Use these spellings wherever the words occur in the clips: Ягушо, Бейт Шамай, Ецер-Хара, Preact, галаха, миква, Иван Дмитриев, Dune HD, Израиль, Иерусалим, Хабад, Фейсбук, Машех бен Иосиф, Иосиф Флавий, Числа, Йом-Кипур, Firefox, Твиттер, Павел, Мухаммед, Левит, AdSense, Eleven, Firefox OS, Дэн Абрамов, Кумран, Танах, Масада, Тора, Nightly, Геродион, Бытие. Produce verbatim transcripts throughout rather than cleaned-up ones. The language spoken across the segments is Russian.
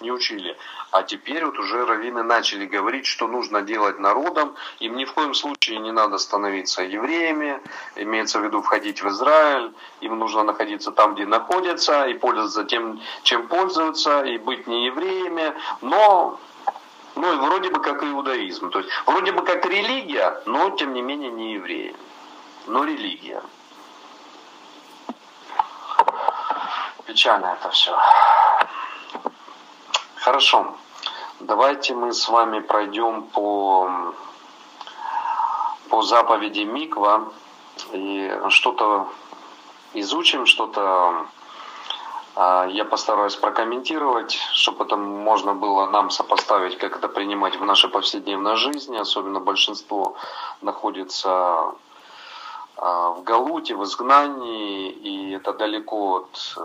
не учили. А теперь вот уже раввины начали говорить, что нужно делать народам. Им ни в коем случае не надо становиться евреями, имеется в виду входить в Израиль. Им нужно находиться там, где находятся, и пользоваться тем, чем пользуются, и быть не евреями. Но... Ну и вроде бы как иудаизм. То есть вроде бы как религия, но тем не менее не евреи. Но религия. Печально это все. Хорошо. Давайте мы с вами пройдем по, по заповеди Миква. И что-то изучим, что-то... Я постараюсь прокомментировать, чтобы это можно было нам сопоставить, как это принимать в нашей повседневной жизни. Особенно большинство находится в Галуте, в изгнании, и это далеко от,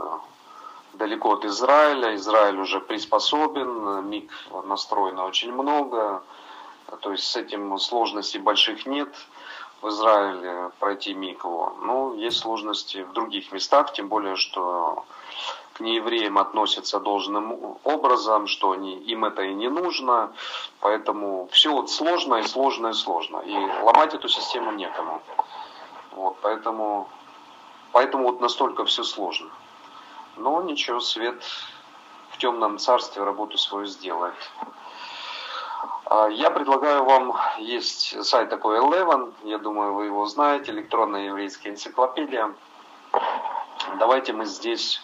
далеко от Израиля. Израиль уже приспособен, миг настроено очень много, то есть с этим сложностей больших нет. В Израиле пройти микву. Ну, есть сложности в других местах, тем более, что к неевреям относятся должным образом, что они, им это и не нужно. Поэтому все вот сложно и сложно и сложно. И ломать эту систему некому. Вот, поэтому, поэтому вот настолько все сложно. Но ничего, свет в темном царстве работу свою сделает. Я предлагаю вам, есть сайт такой Eleven, я думаю, вы его знаете, электронная еврейская энциклопедия. Давайте мы здесь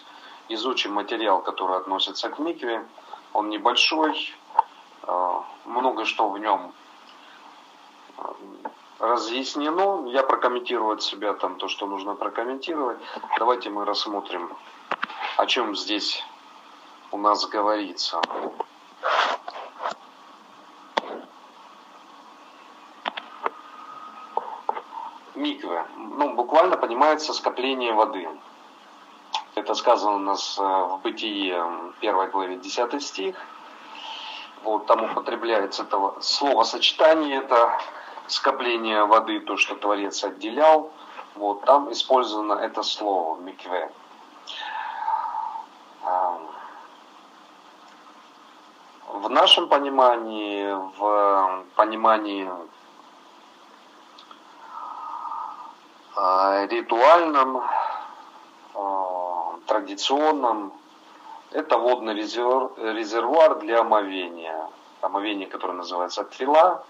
изучим материал, который относится к микве. Он небольшой, много что в нем разъяснено. Я прокомментирую от себя там то, что нужно прокомментировать. Давайте мы рассмотрим, о чем здесь у нас говорится. Микве, ну, буквально понимается скопление воды. Это сказано у нас в Бытие, первой главе, десятый стих. Вот, там употребляется это словосочетание, это скопление воды, то, что Творец отделял. Вот, там использовано это слово микве. В нашем понимании, в понимании ритуальном, традиционном. Это водный резервуар для омовения. Омовение, которое называется Твила,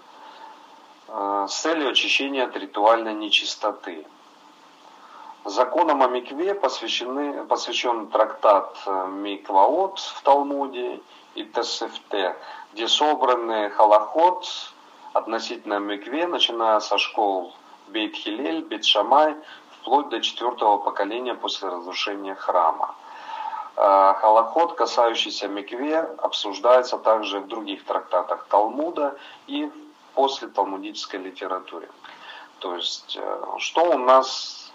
с целью очищения от ритуальной нечистоты. Законам о микве посвящены, посвящен трактат Микваот в Талмуде и Т С Ф Т, где собраны Халахот относительно микве, начиная со школ Бейт Гилель, Бейт Шамай, вплоть до четвертого поколения после разрушения храма. Халахот, касающийся микве, обсуждается также в других трактатах Талмуда и после талмудической литературе. То есть, что у нас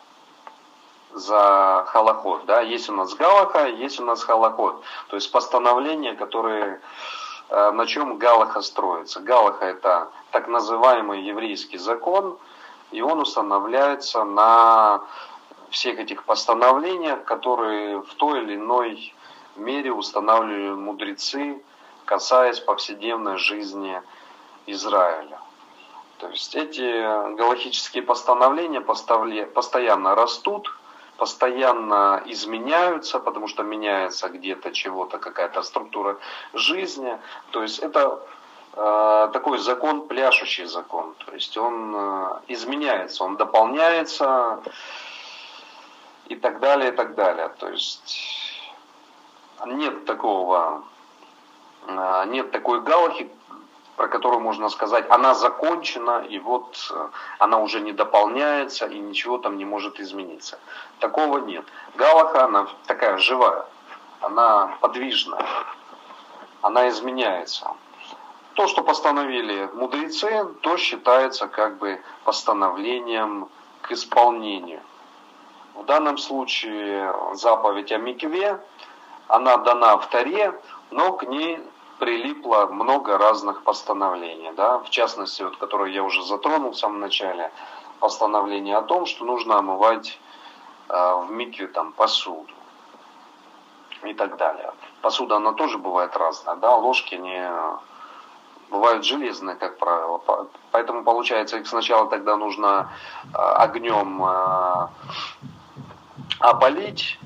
за халахот? Да? Есть у нас галаха, есть у нас халахот. То есть, постановления, которые... на чем галаха строится. Галаха – это так называемый еврейский закон, и он устанавливается на всех этих постановлениях, которые в той или иной мере устанавливали мудрецы, касаясь повседневной жизни Израиля. То есть эти галахические постановления постоянно растут, постоянно изменяются, потому что меняется где-то чего-то, какая-то структура жизни. То есть это... такой закон, пляшущий закон. То есть он изменяется, он дополняется и так далее, и так далее. То есть нет такого, нет такой галахи, про которую можно сказать, она закончена, и вот она уже не дополняется, и ничего там не может измениться. Такого нет. Галаха, она такая живая, она подвижная, она изменяется. То, что постановили мудрецы, то считается как бы постановлением к исполнению. В данном случае заповедь о микве, она дана в Торе, но к ней прилипло много разных постановлений. Да? В частности, вот, которое я уже затронул в самом начале, постановление о том, что нужно омывать э, в микве там, посуду. и так далее. Посуда, она тоже бывает разная, да, ложки не... бывают железные, как правило. Поэтому, получается, их сначала тогда нужно огнем опалить.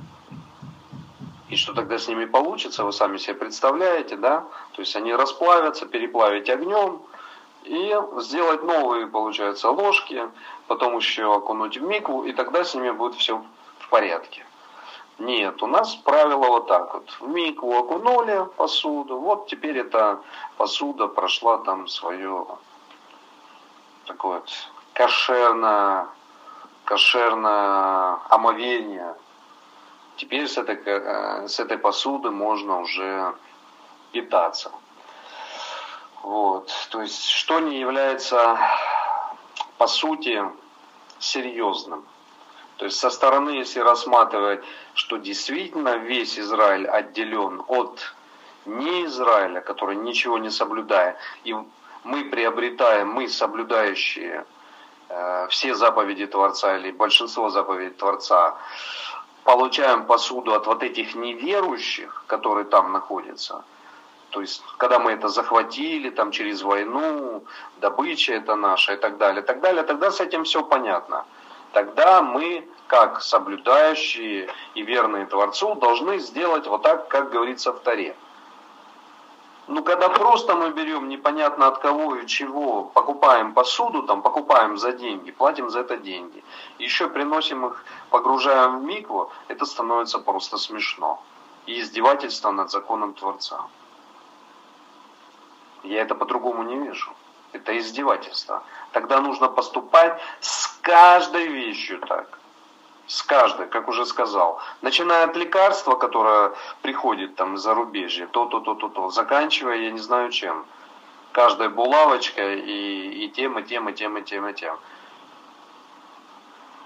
И что тогда с ними получится, вы сами себе представляете, да? То есть они расплавятся, переплавить огнем и сделать новые, получается, ложки, потом еще окунуть в микву, и тогда с ними будет все в порядке. Нет, у нас правило вот так вот. В микву окунули посуду, вот теперь эта посуда прошла там свое такое вот кошерное, кошерное омовение. Теперь с этой, с этой посуды можно уже питаться. Вот. То есть, что не является по сути серьезным. То есть со стороны, если рассматривать, что действительно весь Израиль отделен от не Израиля, который ничего не соблюдает, и мы приобретаем, мы соблюдающие э, все заповеди Творца или большинство заповедей Творца, получаем посуду от вот этих неверующих, которые там находятся. То есть, когда мы это захватили, там через войну, добыча это наша и так далее, и так далее, тогда с этим все понятно. Тогда мы, как соблюдающие и верные Творцу, должны сделать вот так, как говорится в Торе. Ну, когда просто мы берем непонятно от кого и чего, покупаем посуду, там, покупаем за деньги, платим за это деньги, еще приносим их, погружаем в микву, это становится просто смешно. И издевательство над законом Творца. Я это по-другому не вижу. Это издевательство. Тогда нужно поступать с каждой вещью так. С каждой, как уже сказал. Начиная от лекарства, которое приходит там из зарубежья, то-то-то-то-то, заканчивая, я не знаю чем. Каждая булавочка и, и тем, и тем, и тем, и тем, и тем.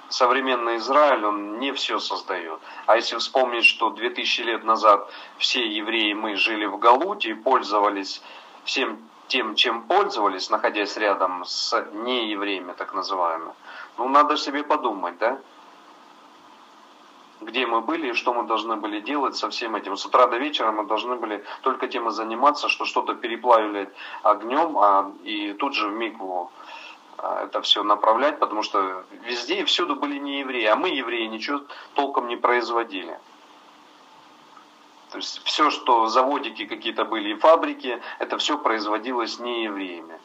Современный Израиль, он не все создает. А если вспомнить, что две тысячи лет назад все евреи мы жили в Галуте и пользовались всем тем, чем пользовались, находясь рядом с неевреями, так называемыми, ну, надо себе подумать, да? Где мы были и что мы должны были делать со всем этим. С утра до вечера мы должны были только тем и заниматься, что что-то переплавили огнем, а и тут же в микву это все направлять, потому что везде и всюду были не евреи, а мы, евреи, ничего толком не производили. То есть все, что заводики какие-то были и фабрики, это все производилось не евреями.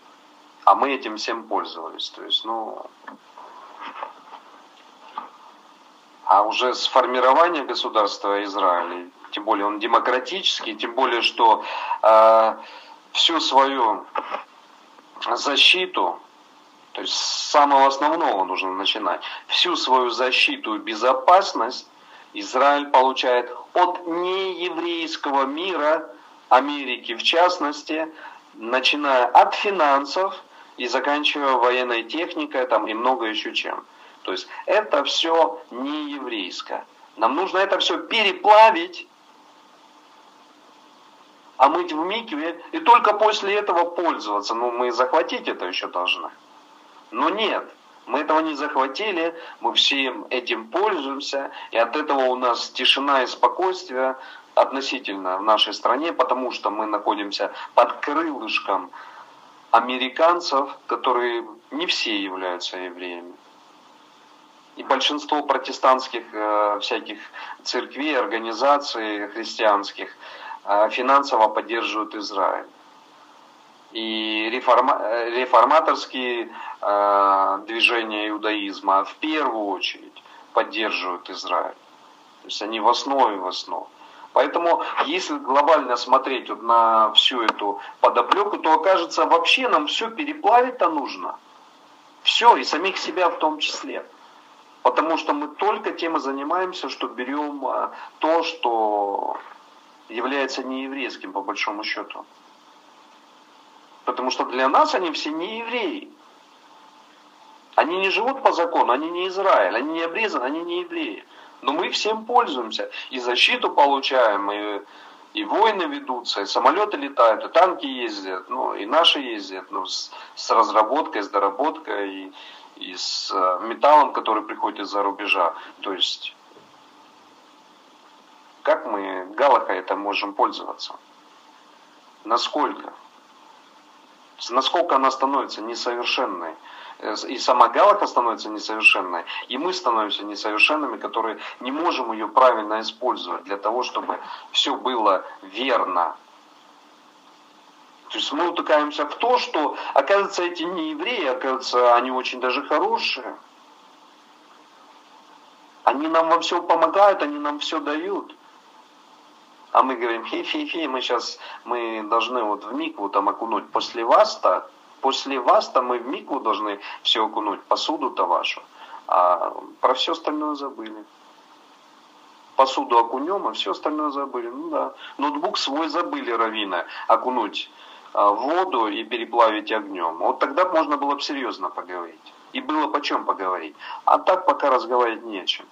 А мы этим всем пользовались. То есть, ну... А уже с формирования государства Израиля, тем более он демократический, тем более, что э, всю свою защиту, то есть с самого основного нужно начинать, всю свою защиту и безопасность Израиль получает от нееврейского мира, Америки в частности, начиная от финансов и заканчивая военной техникой там, и много еще чем. То есть это все не еврейское. Нам нужно это все переплавить, омыть в микве и только после этого пользоваться. Ну, мы захватить это еще должны. Но нет, мы этого не захватили, мы всем этим пользуемся, и от этого у нас тишина и спокойствие относительно в нашей стране, потому что мы находимся под крылышком американцев, которые не все являются евреями. И большинство протестантских э, всяких церквей, организаций христианских э, финансово поддерживают Израиль. И реформа, реформаторские э, движения иудаизма в первую очередь поддерживают Израиль. То есть они в основе в основу. Поэтому если глобально смотреть вот на всю эту подоплеку, то окажется вообще нам все переплавить-то нужно. Все, и самих себя в том числе. Потому что мы только тем и занимаемся, что берем то, что является нееврейским, по большому счету. Потому что для нас они все не евреи. Они не живут по закону, они не Израиль, они не обрезаны, они не евреи. Но мы всем пользуемся. И защиту получаем, и, и войны ведутся, и самолеты летают, и танки ездят, ну, и наши ездят, ну, с, с разработкой, с доработкой, и... и с металлом, который приходит из-за рубежа. То есть, как мы галаха это можем пользоваться? Насколько? Насколько она становится несовершенной? И сама галаха становится несовершенной, и мы становимся несовершенными, которые не можем ее правильно использовать для того, чтобы все было верно. То есть мы утыкаемся в то, что, оказывается, эти не евреи, оказывается, они очень даже хорошие. Они нам во всем помогают, они нам все дают. А мы говорим, хе-хе-хе, мы сейчас, мы должны вот в микву там окунуть после вас-то, После вас-то мы в микву должны все окунуть, посуду-то вашу. А про все остальное забыли. Посуду окунем, а все остальное забыли. Ну да. Ноутбук свой забыли, раввина, окунуть в воду и переплавить огнем. Вот тогда можно было бы серьезно поговорить. И было по чем поговорить. А так пока разговаривать не о чем.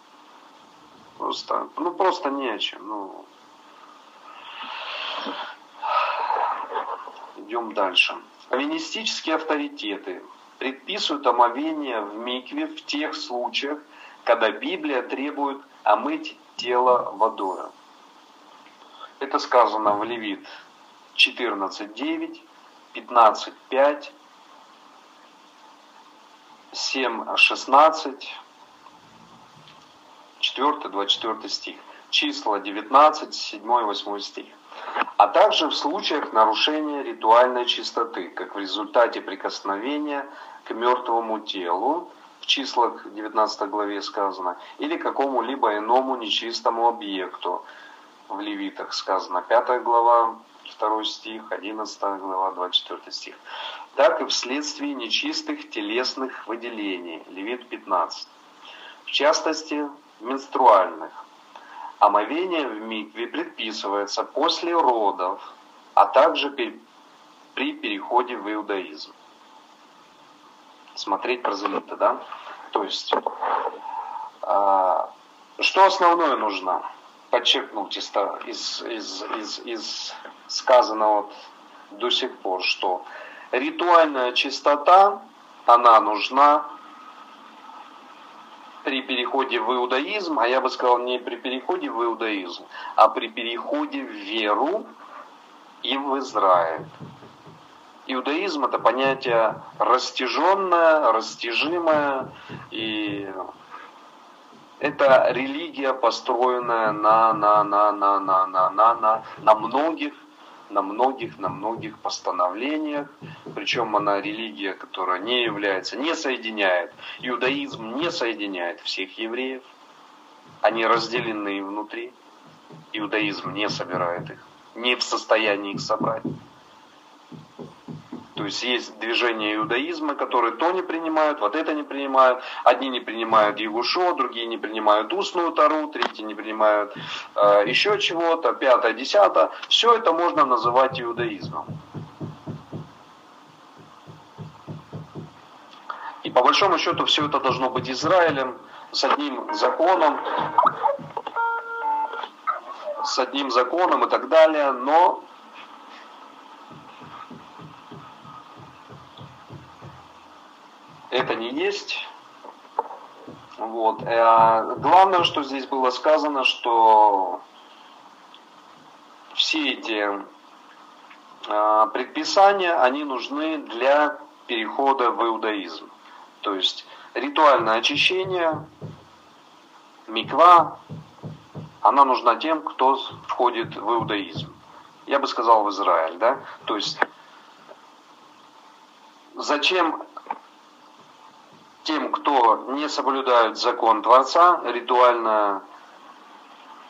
Просто, ну просто не о чем. Ну. Идем дальше. Раввинистические авторитеты предписывают омовение в микве в тех случаях, когда Библия требует омыть тело водою. Это сказано в Левит четырнадцать девять, пятнадцать пять, семь шестнадцать, четыре двадцать четыре стих, Числа девятнадцать, семь восемь стих. А также в случаях нарушения ритуальной чистоты, как в результате прикосновения к мертвому телу, в Числах девятнадцатой главе сказано, или какому-либо иному нечистому объекту, в Левитах сказано пятая глава, второй стих, одиннадцатая глава, двадцать четвёртый стих, так и вследствие нечистых телесных выделений, Левит пятнадцать, в частности менструальных. Омовение в микве предписывается после родов, а также при переходе в иудаизм. Смотреть прозелита, да? То есть, что основное нужно подчеркнуть из, из, из, из сказанного до сих пор, что ритуальная чистота, она нужна при переходе в иудаизм, а я бы сказал не при переходе в иудаизм, а при переходе в веру и в Израиль. Иудаизм это понятие растяженное, растяжимое, и это религия, построенная на, на, на, на, на, на, на, на, на многих, на многих, на многих постановлениях. Причем она религия, которая не является, не соединяет. Иудаизм не соединяет всех евреев. Они разделены внутри. Иудаизм не собирает их. Не в состоянии их собрать. То есть есть движение иудаизма, которые то не принимают, вот это не принимают. Одни не принимают Ягушо, другие не принимают устную Тору, третьи не принимают э, еще чего-то, пятое, десятое. Все это можно называть иудаизмом. И по большому счету все это должно быть Израилем с одним законом, с одним законом и так далее, но... Это не есть. Вот. Главное, что здесь было сказано, что все эти предписания, они нужны для перехода в иудаизм. То есть ритуальное очищение, миква, она нужна тем, кто входит в иудаизм. Я бы сказал, в Израиль. Да? То есть зачем... Тем, кто не соблюдает закон Творца, ритуальная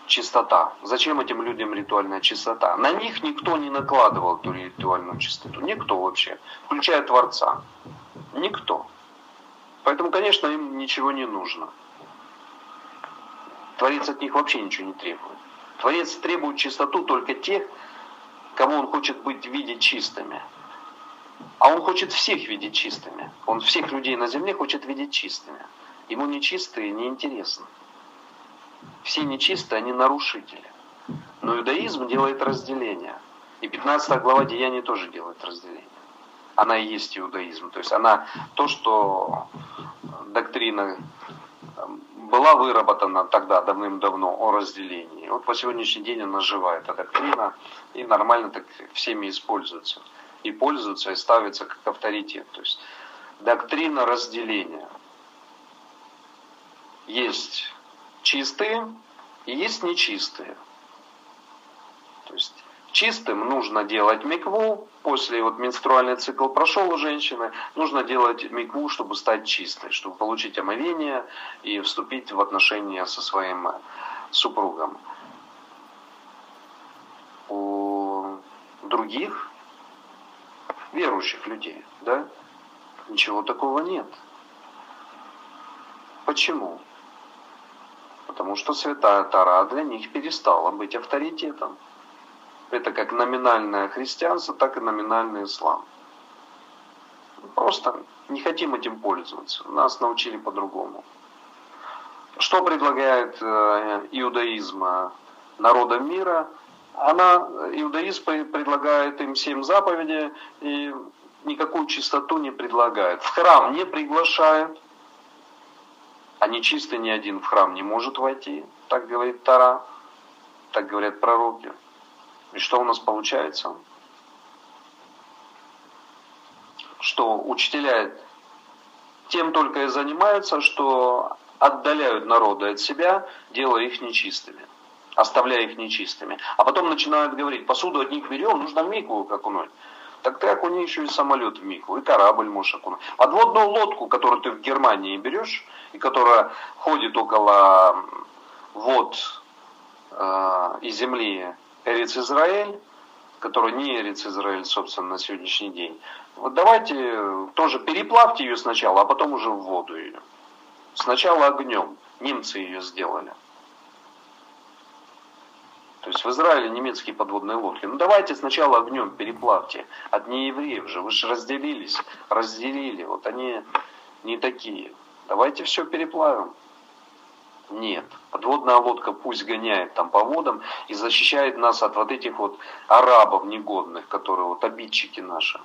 чистота. Зачем этим людям ритуальная чистота? На них никто не накладывал эту ритуальную чистоту. Никто вообще, включая Творца. Никто. Поэтому, конечно, им ничего не нужно. Творец от них вообще ничего не требует. Творец требует чистоту только тех, кому он хочет быть видеть чистыми. А он хочет всех видеть чистыми. Он всех людей на земле хочет видеть чистыми. Ему нечистые неинтересно. Все нечистые, они нарушители. Но иудаизм делает разделение. И пятнадцатая глава Деяний тоже делает разделение. Она и есть иудаизм. То есть она то, что доктрина была выработана тогда давным-давно о разделении. Вот по сегодняшний день она жива, эта доктрина, и нормально так всеми используется. И пользуется, и ставится как авторитет. То есть доктрина разделения. Есть чистые и есть нечистые. То есть чистым нужно делать микву, после вот менструальный цикл прошел у женщины, нужно делать микву, чтобы стать чистой, чтобы получить омовение и вступить в отношения со своим супругом. У других верующих людей, да, ничего такого нет. Почему? Потому что святая Тора для них перестала быть авторитетом. Это как номинальное христианство, так и номинальный ислам. Просто не хотим этим пользоваться. Нас научили по-другому. Что предлагает иудаизм народам мира? Она, иудаизм предлагает им семь заповедей и никакую чистоту не предлагает. В храм не приглашает. А нечистый ни один в храм не может войти. Так говорит Тора, так говорят пророки. И что у нас получается? Что учителя тем только и занимаются, что отдаляют народы от себя, делая их нечистыми, оставляя их нечистыми. А потом начинают говорить, посуду от них берем, нужно в микву окунуть. Так ты окуни еще и самолет в микву, и корабль можешь окунуть. Подводную лодку, которую ты в Германии берешь, и которая ходит около вод э, и земли Эрец Израиль, которая не Эрец Израиль, собственно, на сегодняшний день. Вот давайте тоже переплавьте ее сначала, а потом уже в воду ее. Сначала огнем. Немцы ее сделали. То есть в Израиле немецкие подводные лодки. Ну давайте сначала огнем переплавьте. От неевреев же. Вы же разделились, разделили. Вот они не такие. Давайте все переплавим. Нет. Подводная лодка пусть гоняет там по водам и защищает нас от вот этих вот арабов негодных, которые вот обидчики наши.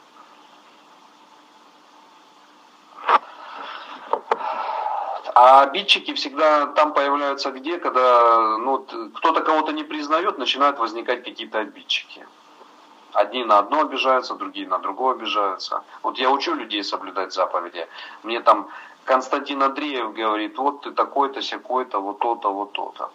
А обидчики всегда там появляются где, когда ну, кто-то кого-то не признает, начинают возникать какие-то обидчики. Одни на одно обижаются, другие на другое обижаются. Вот я учу людей соблюдать заповеди. Мне там Константин Андреев говорит, вот ты такой-то, сякой-то, вот то-то, вот то-то.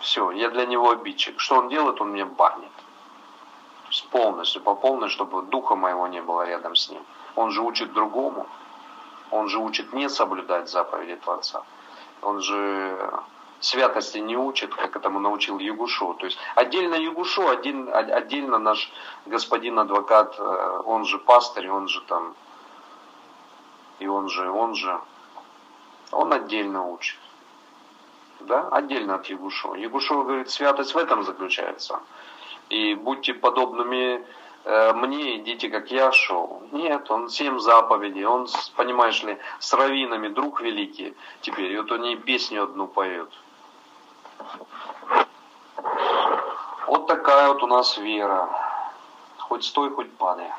Все, я для него обидчик. Что он делает? Он мне банит. То есть полностью, по полной, чтобы духа моего не было рядом с ним. Он же учит другому. Он же учит не соблюдать заповеди Творца. Он же святости не учит, как этому научил Ягушо. То есть отдельно Ягушо, отдельно, отдельно наш господин адвокат, он же пастырь, он же там, и он же, он же, он отдельно учит. Да? Отдельно от Ягушо. Ягушо говорит, святость в этом заключается. И будьте подобными мне, идите, как я шел. Нет, он семь заповедей, он, понимаешь ли, с раввинами, друг великий теперь. И вот они песню одну поют. Вот такая вот у нас вера. Хоть стой, хоть падай.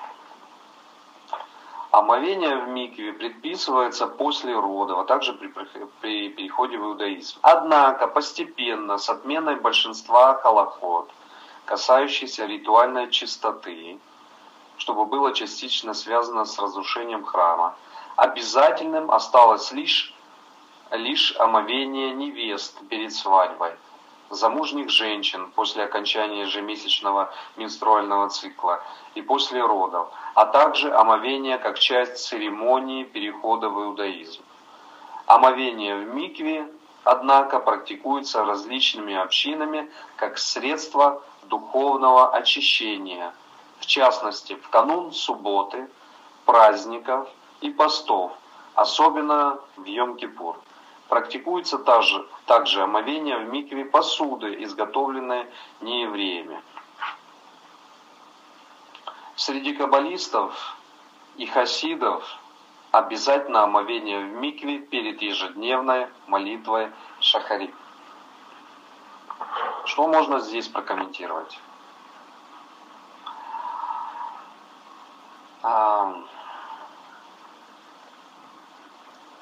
Омовение в микве предписывается после родов, а также при, при переходе в иудаизм. Однако постепенно, с отменой большинства халахот, касающейся ритуальной чистоты, чтобы было частично связано с разрушением храма, обязательным осталось лишь, лишь омовение невест перед свадьбой, замужних женщин после окончания ежемесячного менструального цикла и после родов, а также омовение как часть церемонии перехода в иудаизм. Омовение в микве, однако, практикуется различными общинами как средство духовного очищения, в частности, в канун субботы, праздников и постов, особенно в Йом-Кипур. Практикуется также, также омовение в микве посуды, изготовленной неевреями. Среди каббалистов и хасидов обязательно омовение в микве перед ежедневной молитвой шахарит. Что можно здесь прокомментировать?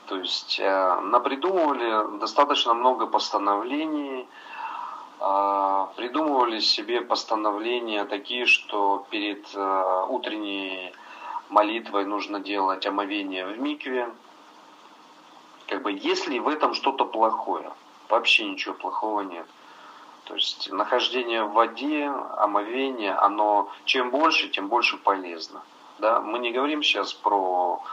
То есть напридумывали достаточно много постановлений, придумывали себе постановления такие, что перед утренней молитвой нужно делать омовение в микве. Как бы, есть ли в этом что-то плохое? Вообще ничего плохого нет. То есть нахождение в воде, омовение, оно чем больше, тем больше полезно. Да? Мы не говорим сейчас про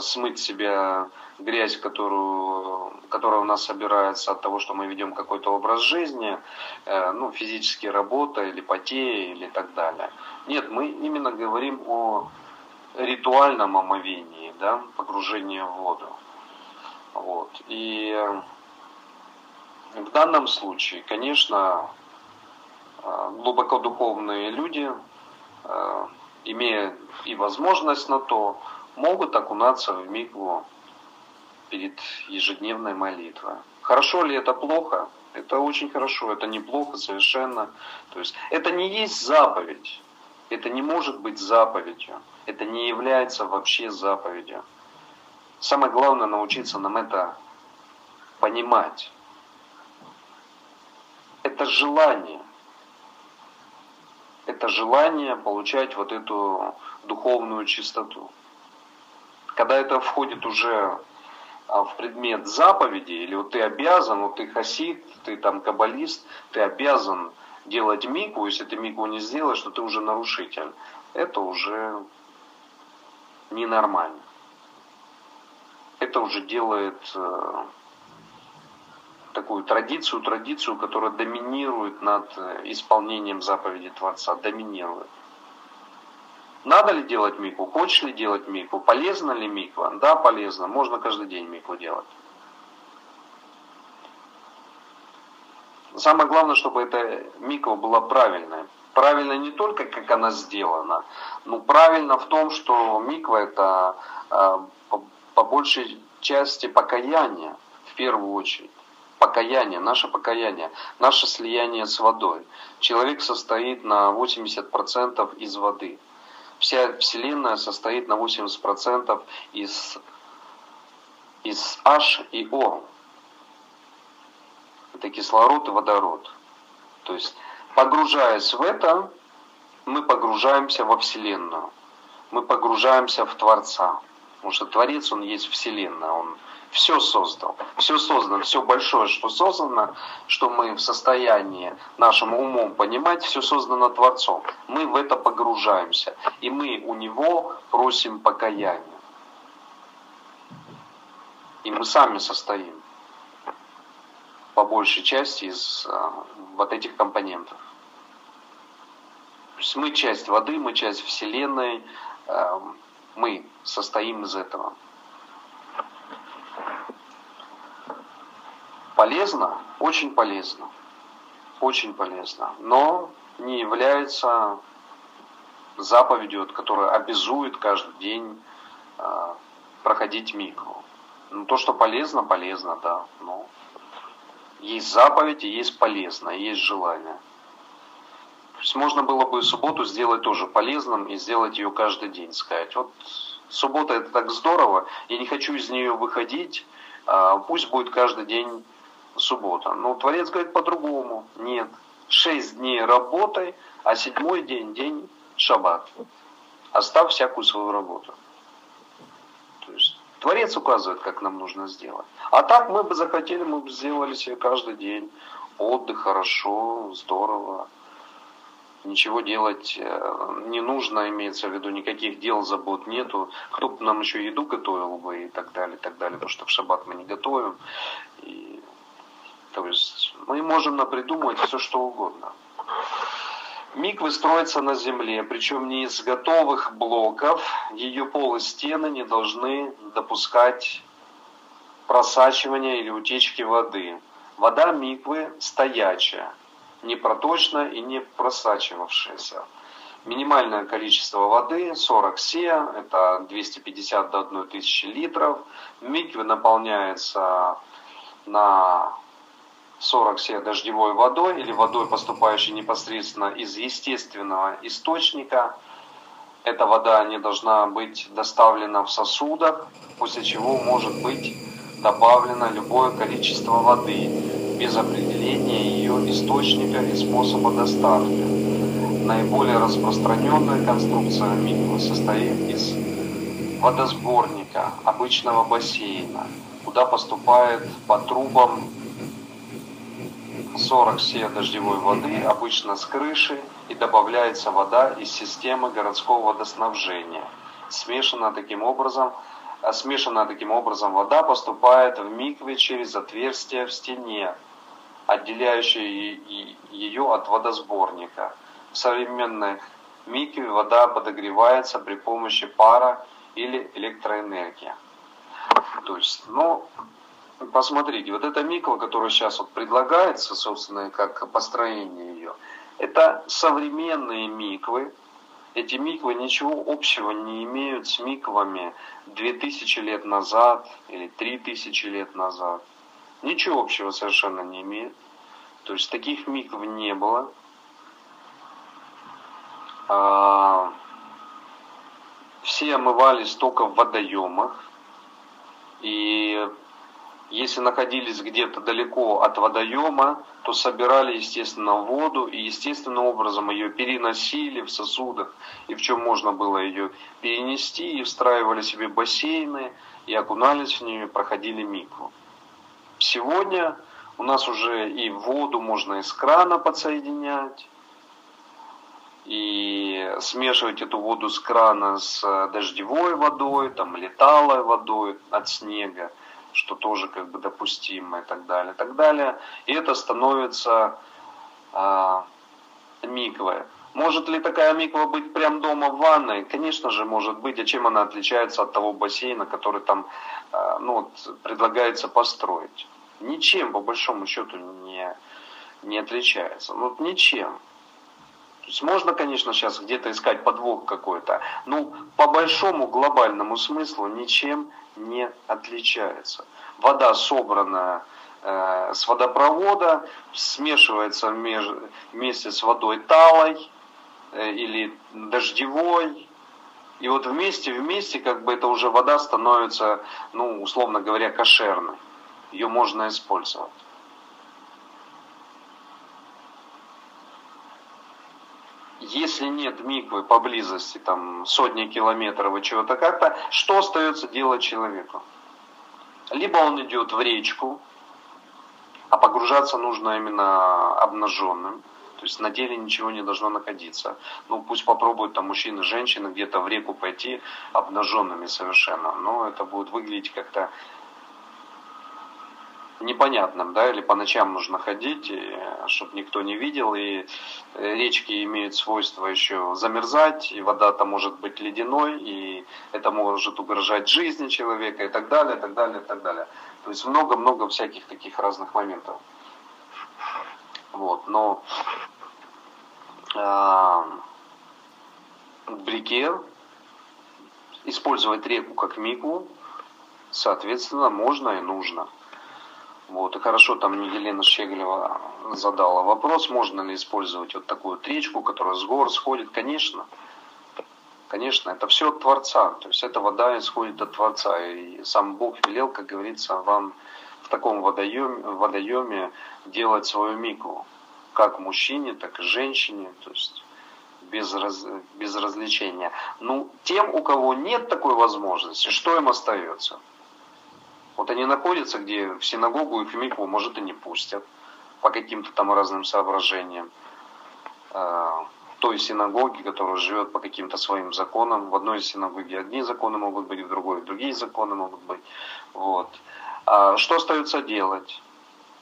смыть себя грязь, которую, которая у нас собирается от того, что мы ведем какой-то образ жизни, э, ну, физические работы или потеи или так далее. Нет, мы именно говорим о ритуальном омовении, да, погружении в воду. Вот. И в данном случае, конечно, глубоко духовные люди, э, имея и возможность на то, могут окунаться в микву перед ежедневной молитвой. Хорошо ли это, плохо? Это очень хорошо, это неплохо совершенно. То есть это не есть заповедь, это не может быть заповедью, это не является вообще заповедью. Самое главное — научиться нам это понимать. Это желание. Это желание получать вот эту духовную чистоту. Когда это входит уже в предмет заповеди, или вот ты обязан, вот ты хасид, ты там каббалист, ты обязан делать микву, если ты микву не сделаешь, то ты уже нарушитель. Это уже ненормально. Это уже делает э, такую традицию, традицию, которая доминирует над исполнением заповеди Творца, доминирует. Надо ли делать микву? Хочешь ли делать микву? Полезна ли миква? Да, полезно. Можно каждый день микву делать. Самое главное, чтобы эта миква была правильной. Правильно не только, как она сделана, но правильно в том, что миква — это по большей части покаяние, в первую очередь. Покаяние, наше покаяние, наше слияние с водой. Человек состоит на восемьдесят процентов из воды. Вся Вселенная состоит на восемьдесят процентов из, из H и O. Это кислород и водород. То есть, погружаясь в это, мы погружаемся во Вселенную. Мы погружаемся в Творца. Потому что Творец, он есть Вселенная. Он все создал. Все создано, все большое, что создано, что мы в состоянии нашим умом понимать, все создано Творцом. Мы в это погружаемся. И мы у Него просим покаяния. И мы сами состоим по большей части из вот этих компонентов. То есть мы часть воды, мы часть Вселенной. Мы состоим из этого. Полезно? Очень полезно. Очень полезно. Но не является заповедью, которая обязует каждый день э, проходить микву. Ну, то, что полезно, полезно, да. Но есть заповедь и есть полезно, и есть желание. То есть можно было бы и субботу сделать тоже полезным и сделать ее каждый день. Сказать, вот суббота — это так здорово, я не хочу из нее выходить, э, пусть будет каждый день суббота. Но Творец говорит по-другому. Нет. Шесть дней работай, а седьмой день, день шаббат. Оставь всякую свою работу. То есть Творец указывает, как нам нужно сделать. А так мы бы захотели, мы бы сделали себе каждый день отдых, хорошо, здорово. Ничего делать не нужно, имеется в виду, никаких дел, забот нету. Кто бы нам еще еду готовил бы и так далее, и так далее, потому что в шаббат мы не готовим. И... То есть мы можем напридумывать все, что угодно. Миквы строятся на земле, причем не из готовых блоков. Ее пол и стены не должны допускать просачивания или утечки воды. Вода миквы стоячая, не проточная и не просачивавшаяся. Минимальное количество воды сорок сеа, это двести пятьдесят до тысячи литров. Миквы наполняется на сорок сеа дождевой водой или водой, поступающей непосредственно из естественного источника, Эта вода не должна быть доставлена в сосудах, после чего может быть добавлено любое количество воды, без определения ее источника и способа доставки. Наиболее распространенная конструкция миквы состоит из водосборника, обычного бассейна, куда поступает по трубам сорок сеа дождевой воды, обычно с крыши, и добавляется вода из системы городского водоснабжения. Смешана таким образом, смешанная таким образом вода поступает в микве через отверстие в стене, отделяющее ее от водосборника. В современной микве вода подогревается при помощи пара или электроэнергии. То есть, ну, посмотрите, вот эта миква, которая сейчас вот предлагается, собственно, как построение ее, это современные миквы. Эти миквы ничего общего не имеют с миквами две тысячи лет назад или три тысячи лет назад. Ничего общего совершенно не имеют. То есть таких микв не было. А... Все омывались только в водоемах. И если находились где-то далеко от водоема, то собирали, естественно, воду и естественным образом ее переносили в сосудах, и в чем можно было ее перенести, и встраивали себе бассейны, и окунались в нее, проходили микву. Сегодня у нас уже и воду можно из крана подсоединять, и смешивать эту воду с крана с дождевой водой, там, леталой водой от снега, что тоже как бы допустимо, и так далее, и так далее. И это становится э, миквой. Может ли такая миква быть прямо дома в ванной? Конечно же может быть. А чем она отличается от того бассейна, который там э, ну, вот, предлагается построить? Ничем, по большому счету, не, не отличается. Вот ничем. То есть можно, конечно, сейчас где-то искать подвох какой-то, но по большому глобальному смыслу ничем не отличается. Вода, собранная э, с водопровода, смешивается меж, вместе с водой талой э, или дождевой. И вот вместе-вместе как бы это уже вода становится, ну, условно говоря, кошерной. Ее можно использовать. Если нет миквы поблизости, там, сотни километров и чего-то как-то, что остается делать человеку? Либо он идет в речку, а погружаться нужно именно обнаженным, то есть на теле ничего не должно находиться. Ну, пусть попробуют там мужчины, женщины где-то в реку пойти обнаженными совершенно, но это будет выглядеть как-то непонятным, да, или по ночам нужно ходить, чтобы никто не видел, и речки имеют свойство еще замерзать, и вода-то может быть ледяной, и это может угрожать жизни человека, и так далее, и так далее, и так далее. То есть много-много всяких таких разных моментов. Вот, но э, брикер, использовать реку как микву, соответственно, можно и нужно. Вот, и хорошо, там Елена Щеглева задала вопрос, можно ли использовать вот такую речку, которая с гор сходит. Конечно, конечно, это все от Творца, то есть эта вода исходит от Творца, и сам Бог велел, как говорится, вам в таком водоеме, водоеме делать свою микву, как мужчине, так и женщине, то есть без, раз, без развлечения. Ну, тем, у кого нет такой возможности, что им остается? Вот они находятся, где в синагогу их в микву, может, и не пустят по каким-то там разным соображениям. Той синагоги, которая живет по каким-то своим законам. В одной синагоге одни законы могут быть, в другой другие законы могут быть. Вот. А что остается делать?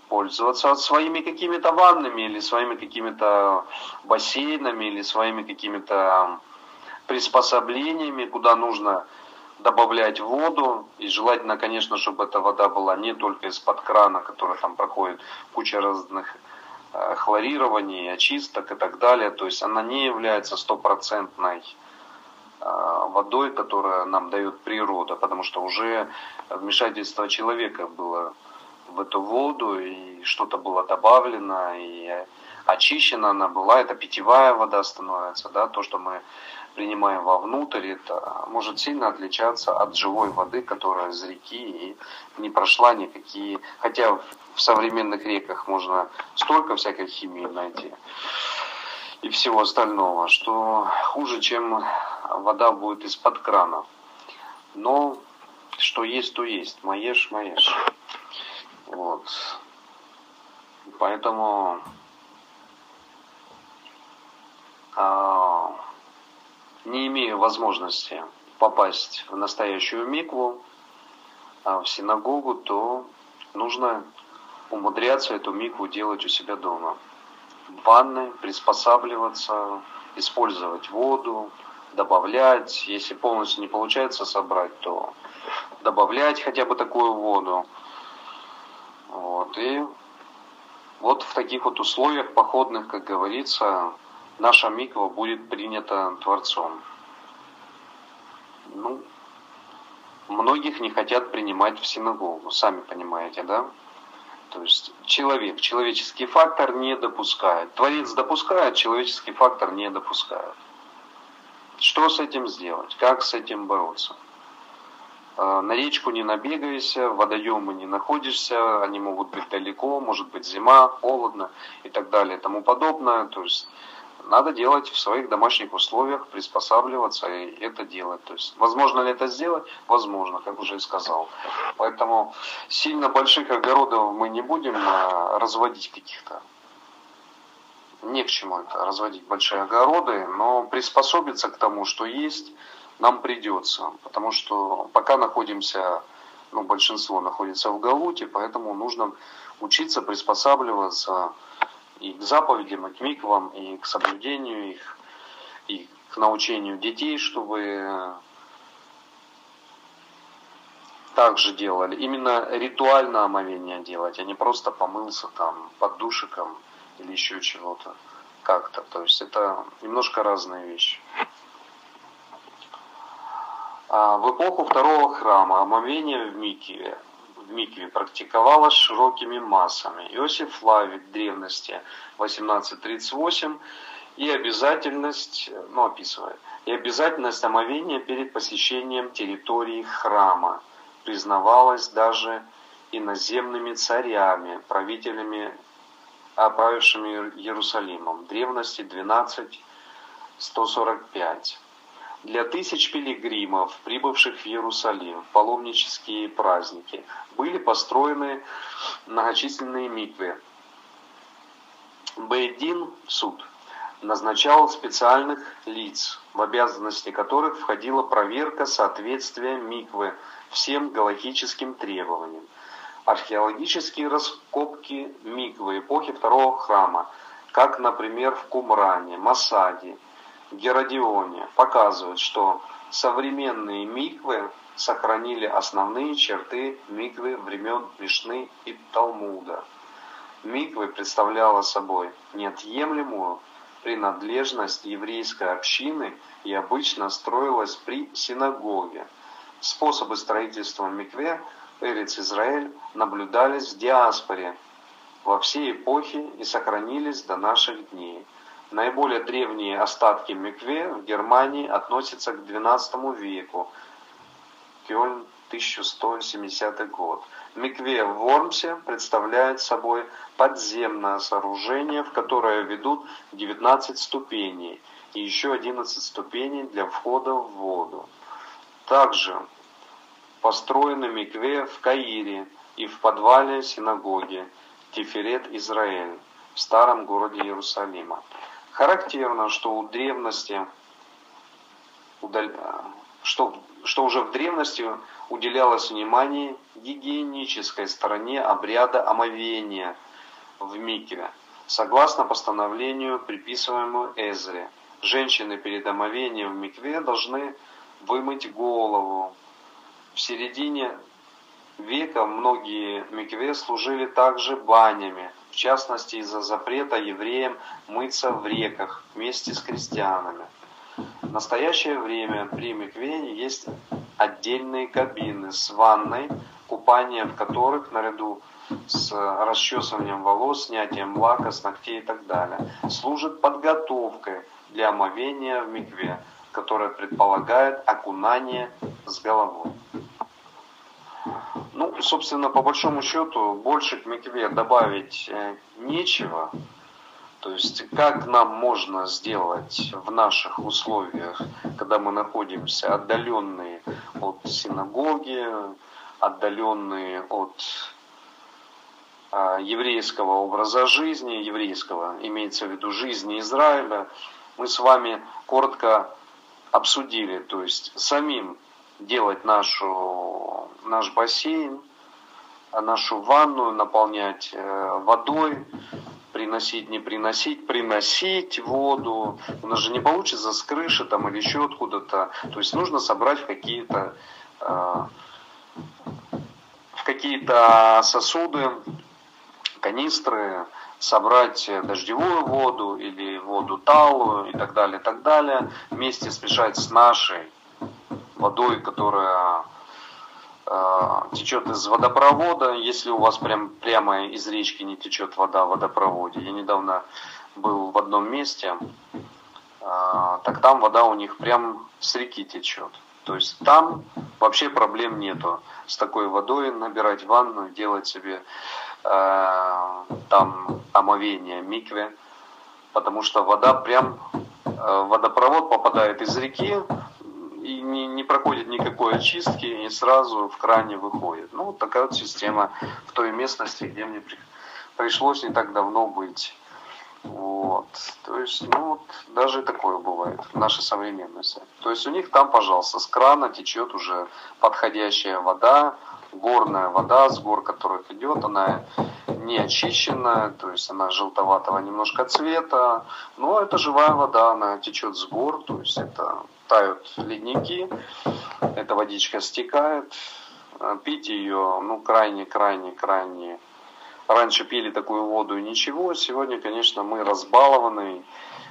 Пользоваться своими какими-то ваннами, или своими какими-то бассейнами, или своими какими-то приспособлениями, куда нужно добавлять воду, и желательно, конечно, чтобы эта вода была не только из-под крана, которая там проходит куча разных э, хлорирований, очисток и так далее. То есть она не является стопроцентной э, водой, которая нам дает природа, потому что уже вмешательство человека было в эту воду, и что-то было добавлено, и очищена она была. Это питьевая вода становится, да, то, что мы принимаем вовнутрь, это может сильно отличаться от живой воды, которая из реки и не прошла никакие... Хотя в современных реках можно столько всякой химии найти и всего остального, что хуже, чем вода будет из-под крана. Но что есть, то есть. Маеш, маеш. Вот. Поэтому... не имею возможности попасть в настоящую микву, в синагогу, то нужно умудряться эту микву делать у себя дома. В ванной приспосабливаться, использовать воду, добавлять. Если полностью не получается собрать, то добавлять хотя бы такую воду. Вот. И вот в таких вот условиях походных, как говорится, наша миква будет принята Творцом. Ну, многих не хотят принимать в синагогу, сами понимаете, да? То есть человек, человеческий фактор не допускает. Творец допускает, человеческий фактор не допускает. Что с этим сделать? Как с этим бороться? На речку не набегаешься, в водоемы не находишься, они могут быть далеко, может быть зима, холодно и так далее и тому подобное. То есть надо делать в своих домашних условиях, приспосабливаться и это делать. То есть, возможно ли это сделать? Возможно, как уже и сказал. Поэтому сильно больших огородов мы не будем разводить каких-то. Не к чему это, разводить большие огороды, но приспособиться к тому, что есть, нам придется. Потому что пока находимся, ну, большинство находится в Галуте, поэтому нужно учиться приспосабливаться и к заповедям, и к миквам, и к соблюдению их, и к научению детей, чтобы так же делали. Именно ритуальное омовение делать, а не просто помылся там под душиком или еще чего-то как-то. То есть это немножко разные вещи. А в эпоху второго храма омовение в микве. В микве практиковалась широкими массами. Иосиф Флавий в древности восемнадцать тридцать восемь и обязательность, ну, описывает, и обязательность омовения перед посещением территории храма признавалась даже иноземными царями, правителями, правившими Иерусалимом. Древности двенадцать сто сорок пять. Для тысяч пилигримов, прибывших в Иерусалим в паломнические праздники, были построены многочисленные миквы. Бейдин, суд, назначал специальных лиц, в обязанности которых входила проверка соответствия миквы всем галахическим требованиям. Археологические раскопки миквы эпохи Второго храма, как, например, в Кумране, Масаде, Геродионе, показывают, что современные миквы сохранили основные черты миквы времен Мишны и Талмуда. Миквы представляла собой неотъемлемую принадлежность еврейской общины и обычно строилась при синагоге. Способы строительства микве в Эрец Израиль наблюдались в диаспоре во всей эпохе и сохранились до наших дней. Наиболее древние остатки микве в Германии относятся к двенадцатому веку, Кельн, тысяча сто семидесятый год. Микве в Вормсе представляет собой подземное сооружение, в которое ведут девятнадцать ступеней и еще одиннадцать ступеней для входа в воду. Также построены микве в Каире и в подвале синагоги Тиферет Израиль в старом городе Иерусалима. Характерно, что у древности, что, что уже в древности уделялось внимание гигиенической стороне обряда омовения в микве. Согласно постановлению, приписываемому Эзре, женщины перед омовением в микве должны вымыть голову. В середине века многие микве служили также банями, в частности из-за запрета евреям мыться в реках вместе с крестьянами. В настоящее время при микве есть отдельные кабины с ванной, купание в которых наряду с расчесыванием волос, снятием лака с ногтей и так далее, служит подготовкой для омовения в микве. которое предполагает окунание с головой. Ну, собственно, по большому счету, больше к микве добавить нечего. То есть, как нам можно сделать в наших условиях, когда мы находимся отдаленные от синагоги, отдаленные от а, еврейского образа жизни, еврейского, имеется в виду жизни Израиля, мы с вами коротко обсудили, то есть самим делать нашу, наш бассейн, нашу ванную, наполнять э, водой, приносить, не приносить, приносить воду. У нас же не получится с крыши там, или еще откуда-то. То есть нужно собрать какие-то, э, в какие-то сосуды, канистры, собрать дождевую воду или воду талую и так далее, и так далее. Вместе смешать с нашей водой, которая э, течет из водопровода, если у вас прям, прямо из речки не течет вода в водопроводе. Я недавно был в одном месте, э, так там вода у них прям с реки течет. То есть там вообще проблем нету. С такой водой набирать ванну, делать себе э, там омовение, микве, потому что вода прям, э, водопровод попадает из реки, и не, не проходит никакой очистки, и сразу в кране выходит. Ну, вот такая вот система в той местности, где мне при... пришлось не так давно быть. Вот. То есть, ну, вот, даже такое бывает в нашей современности. То есть у них там, пожалуйста, с крана течет уже подходящая вода, горная вода, с гор которых идет, она не очищенная, то есть она желтоватого немножко цвета, но это живая вода, она течет с гор, то есть это тают ледники, эта водичка стекает, пить ее, ну, крайне-крайне-крайне. Раньше пили такую воду и ничего, сегодня, конечно, мы разбалованы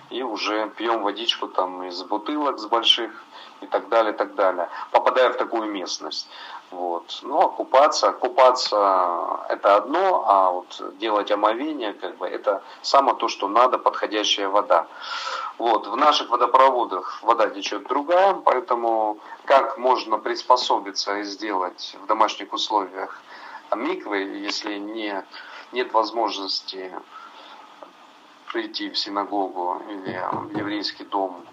и уже пьем водичку там из бутылок, с больших и так далее, так далее, попадая в такую местность. Вот. Ну, а купаться, купаться это одно, а вот делать омовение, как бы, это само то, что надо, подходящая вода. Вот. В наших водопроводах вода течет другая, поэтому как можно приспособиться и сделать в домашних условиях миквы, если не, нет возможности прийти в синагогу или в еврейский дом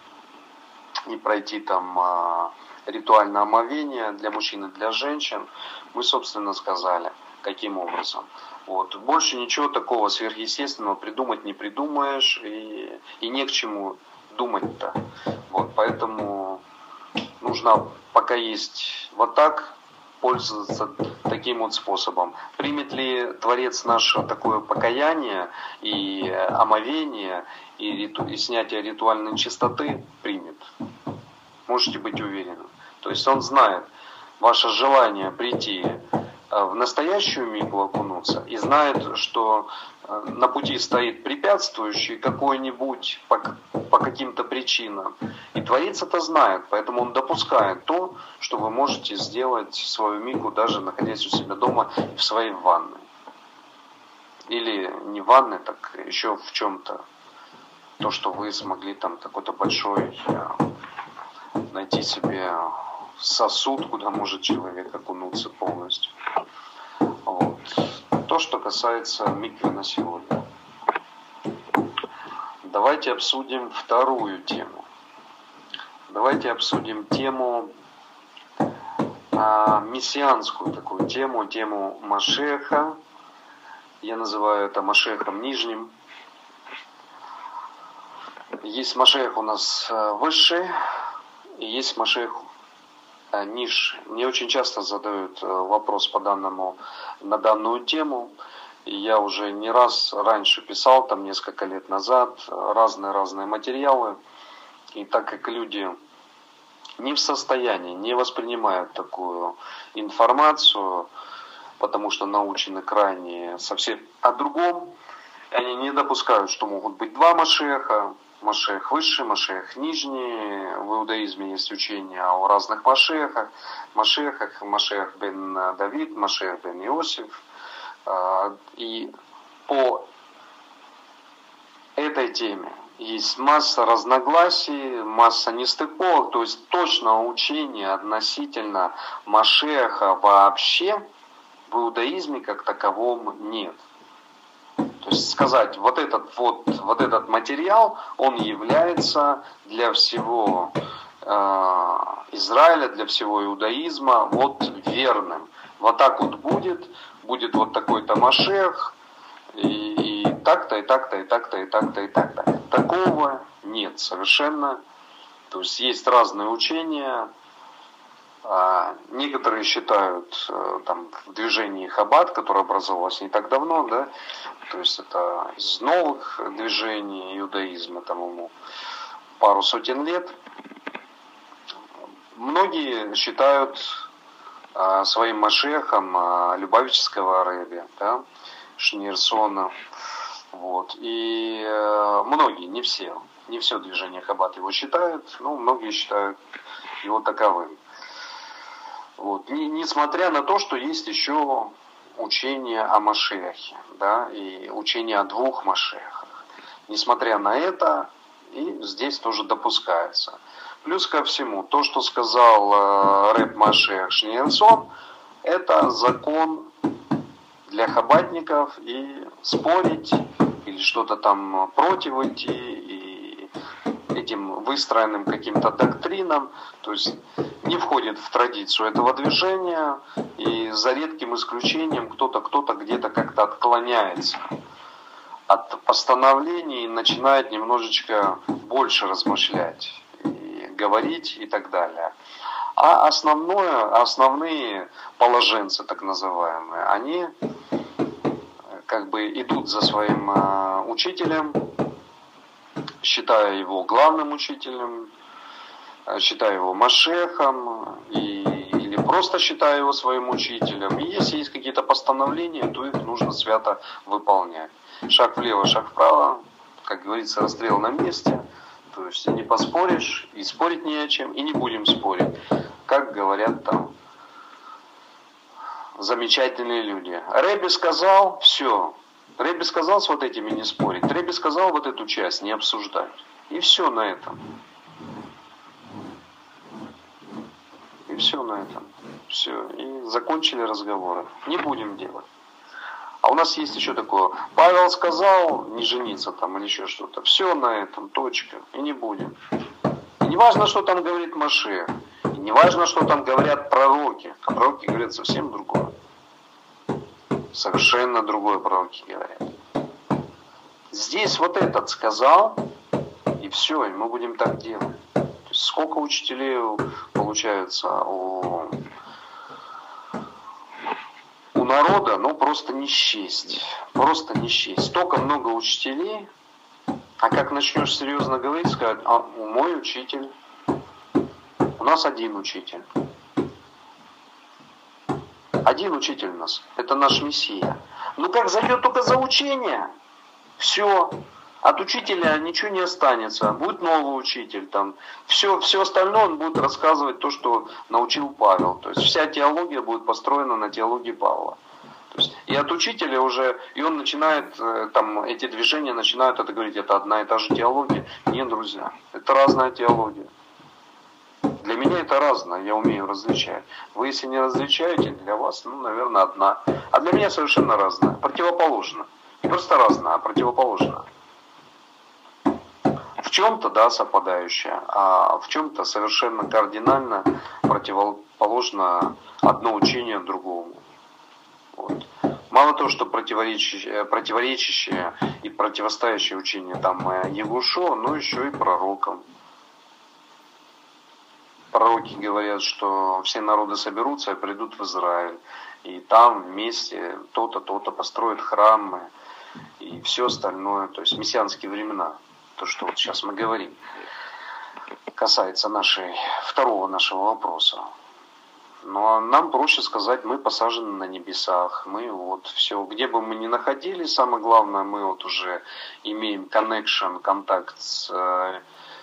и пройти там а, ритуальное омовение для мужчин и для женщин, мы, собственно, сказали, каким образом. Вот. Больше ничего такого сверхъестественного придумать не придумаешь, и, и не к чему думать-то. Вот. Поэтому нужно, пока есть вот так, пользоваться таким вот способом. Примет ли Творец наше такое покаяние и омовение, и, риту... и снятие ритуальной чистоты? Примет. Можете быть уверены. То есть Он знает ваше желание прийти в настоящую микву окунуться и знает, что на пути стоит препятствующий какой-нибудь по, по каким-то причинам. И Творец это знает, поэтому Он допускает то, что вы можете сделать свою микву, даже находясь у себя дома в своей ванной. Или не в ванной, так еще в чем-то. То, что вы смогли там какой-то большой найти себе сосуд, куда может человек окунуться полностью. Вот. То, что касается миквы на сегодня. Давайте обсудим вторую тему. Давайте обсудим тему, а, мессианскую такую тему, тему Машеха. Я называю это Машехом нижним. Есть Машех у нас высший, и есть Машех ниш. Мне очень часто задают вопрос по данному, на данную тему. И я уже не раз раньше писал, там несколько лет назад, разные-разные материалы. И так как люди не в состоянии, не воспринимают такую информацию, потому что научены крайне совсем о другом, они не допускают, что могут быть два Машеха. Машех высший, Машех нижний. В иудаизме есть учение о разных Машехах. Машехах, Машех бен Давид, Машех бен Иосиф. И по этой теме, Есть масса разногласий, масса нестыковок, то есть точного учения относительно Машеха вообще в иудаизме как таковом нет. То есть сказать, вот этот, вот, вот этот материал, он является для всего э, Израиля, для всего иудаизма вот верным. Вот так вот будет, будет вот такой-то Машех, и, и так-то, и так-то, и так-то, и так-то, и так-то. Такого нет совершенно. То есть есть разные учения. Некоторые считают там, в движении Хабад, которое образовалось не так давно, да, то есть это из новых движений иудаизма, там ему пару сотен лет. Многие считают своим машехом Любавического Ребе, да, Шнирсона. Вот. И многие, не все, не все движение Хабад его считают, но многие считают его таковым. Вот. И, несмотря на то, что есть еще учение о Машехе, да, и учение о двух Машехах. Несмотря на это, и здесь тоже допускается. Плюс ко всему, то, что сказал э, Рэб Машех Шниенсон, это закон для хабатников, и спорить или что-то там против идти, и этим выстроенным каким-то доктринам, то есть не входит в традицию этого движения, и за редким исключением кто-то, кто-то где-то как-то отклоняется от постановлений и начинает немножечко больше размышлять, и говорить и так далее. А основное, основные положенцы, так называемые, они как бы идут за своим э, учителем, считая его главным учителем, считая его машехом, и, или просто считая его своим учителем. И если есть какие-то постановления, то их нужно свято выполнять. Шаг влево, шаг вправо, как говорится, расстрел на месте. То есть не поспоришь, и спорить не о чем, и не будем спорить. Как говорят там замечательные люди. Ребби сказал, все. Ребби сказал с вот этими не спорить. Ребби сказал вот эту часть не обсуждать. И все на этом. И все на этом. Все. И закончили разговоры. Не будем делать. А у нас есть еще такое. Павел сказал не жениться там или еще что-то. Все на этом. Точка. И не будем. И не важно, что там говорит Машех. И не важно, что там говорят пророки. А пророки говорят совсем другое. Совершенно другое пророки говорят. Здесь вот этот сказал, и все, и мы будем так делать. То есть сколько учителей получается у, у народа, ну просто не счесть. Просто не счесть. Столько много учителей, а как начнешь серьезно говорить, сказать, а мой учитель, у нас один учитель. Один учитель у нас, это наш Мессия. Ну как зайдет только за учение, все, от учителя ничего не останется. Будет новый учитель, там, все, все остальное он будет рассказывать то, что научил Павел. То есть вся теология будет построена на теологии Павла. То есть, и от учителя уже, и он начинает, там, эти движения начинают это говорить, это одна и та же теология. Нет, друзья, это разная теология. Для меня это разное, я умею различать. Вы, если не различаете, для вас, ну, наверное, одна. А для меня совершенно разное, противоположно. Не просто разное, а противоположно. В чем-то, да, совпадающее, а в чем-то совершенно кардинально противоположно одно учение другому. Вот. Мало того, что противоречащие, противоречащие и противостоящие учения там Ягушо, но еще и пророкам. Пророки говорят, что все народы соберутся и придут в Израиль. И там вместе то-то, то-то построят храмы и все остальное. То есть мессианские времена. То, что вот сейчас мы говорим, касается нашей, второго нашего вопроса. Но нам проще сказать, мы посажены на небесах. Мы вот все, где бы мы ни находились, самое главное, мы вот уже имеем connection, контакт с...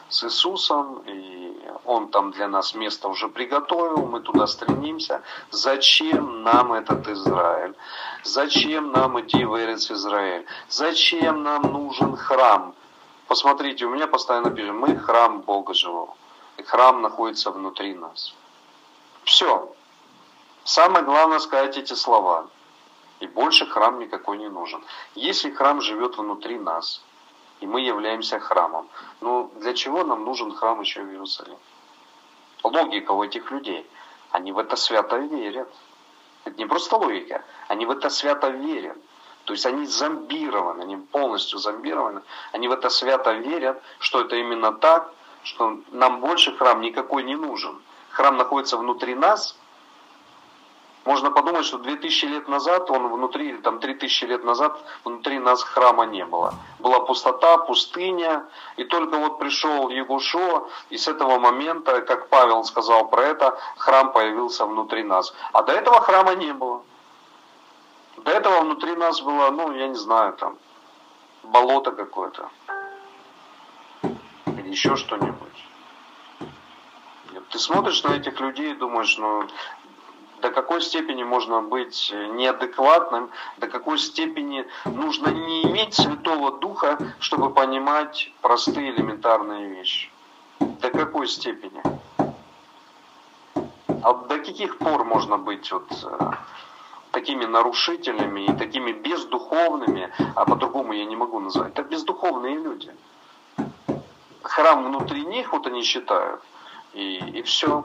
с Иисусом, и Он там для нас место уже приготовил, мы туда стремимся. Зачем нам этот Израиль? Зачем нам идти в Эрец Израиль? Зачем нам нужен храм? Посмотрите, у меня постоянно пишут, мы храм Бога Живого. И храм находится внутри нас. Все. Самое главное сказать эти слова. И больше храм никакой не нужен. Если храм живет внутри нас, и мы являемся храмом, ну для чего нам нужен храм еще в Иерусалиме? Логика у этих людей. Они в это свято верят. Это не просто логика. Они в это свято верят. То есть они зомбированы, они полностью зомбированы. Они в это свято верят, что это именно так, что нам больше храм никакой не нужен. Храм находится внутри нас. Можно подумать, что две тысячи лет назад он внутри, или там три тысячи лет назад внутри нас храма не было. Была пустота, пустыня, и только вот пришел Ягушо, и с этого момента, как Павел сказал про это, храм появился внутри нас. А до этого храма не было. До этого внутри нас было, ну, я не знаю, там, болото какое-то. Или еще что-нибудь. Ты смотришь на этих людей и думаешь, ну... До какой степени можно быть неадекватным, до какой степени нужно не иметь Святого Духа, чтобы понимать простые элементарные вещи. До какой степени? А до каких пор можно быть вот такими нарушителями и такими бездуховными, а по-другому я не могу назвать, это бездуховные люди. Храм внутри них, вот они считают, и, и все.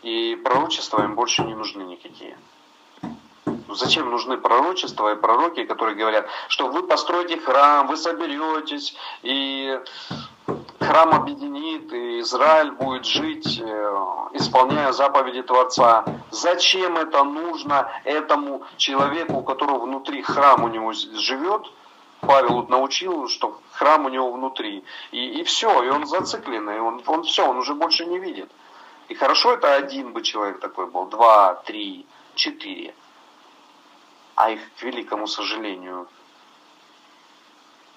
И пророчества им больше не нужны никакие. Ну, зачем нужны пророчества и пророки, которые говорят, что вы построите храм, вы соберетесь, и храм объединит, и Израиль будет жить, исполняя заповеди Творца. Зачем это нужно этому человеку, у которого внутри храм у него живет? Павел вот научил, что храм у него внутри. И, и все, и он зацикленный, он, он все, он уже больше не видит. И хорошо, это один бы человек такой был, два, три, четыре. А их, к великому сожалению,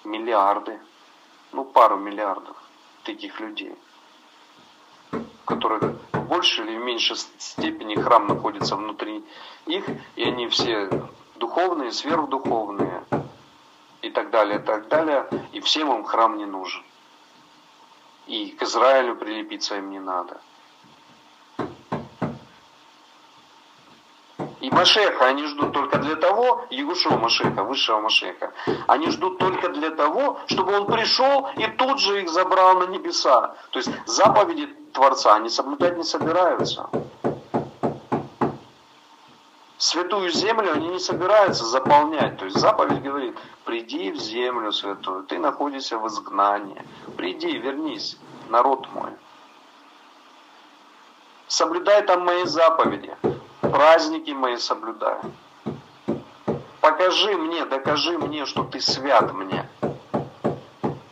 миллиарды, ну пару миллиардов таких людей, у которых в большей или в меньшей степени храм находится внутри их, и они все духовные, сверхдуховные и так далее, и так далее, и всем им храм не нужен. И к Израилю прилепиться им не надо. И Машеха они ждут только для того, Ягушо Машеха, высшего Машеха, они ждут только для того, чтобы он пришел и тут же их забрал на небеса. То есть заповеди Творца они соблюдать не собираются. Святую землю они не собираются заполнять. То есть заповедь говорит, приди в землю святую, ты находишься в изгнании. Приди, вернись, народ мой. Соблюдай там мои заповеди. Праздники мои соблюдай. Покажи мне, докажи мне, что ты свят мне.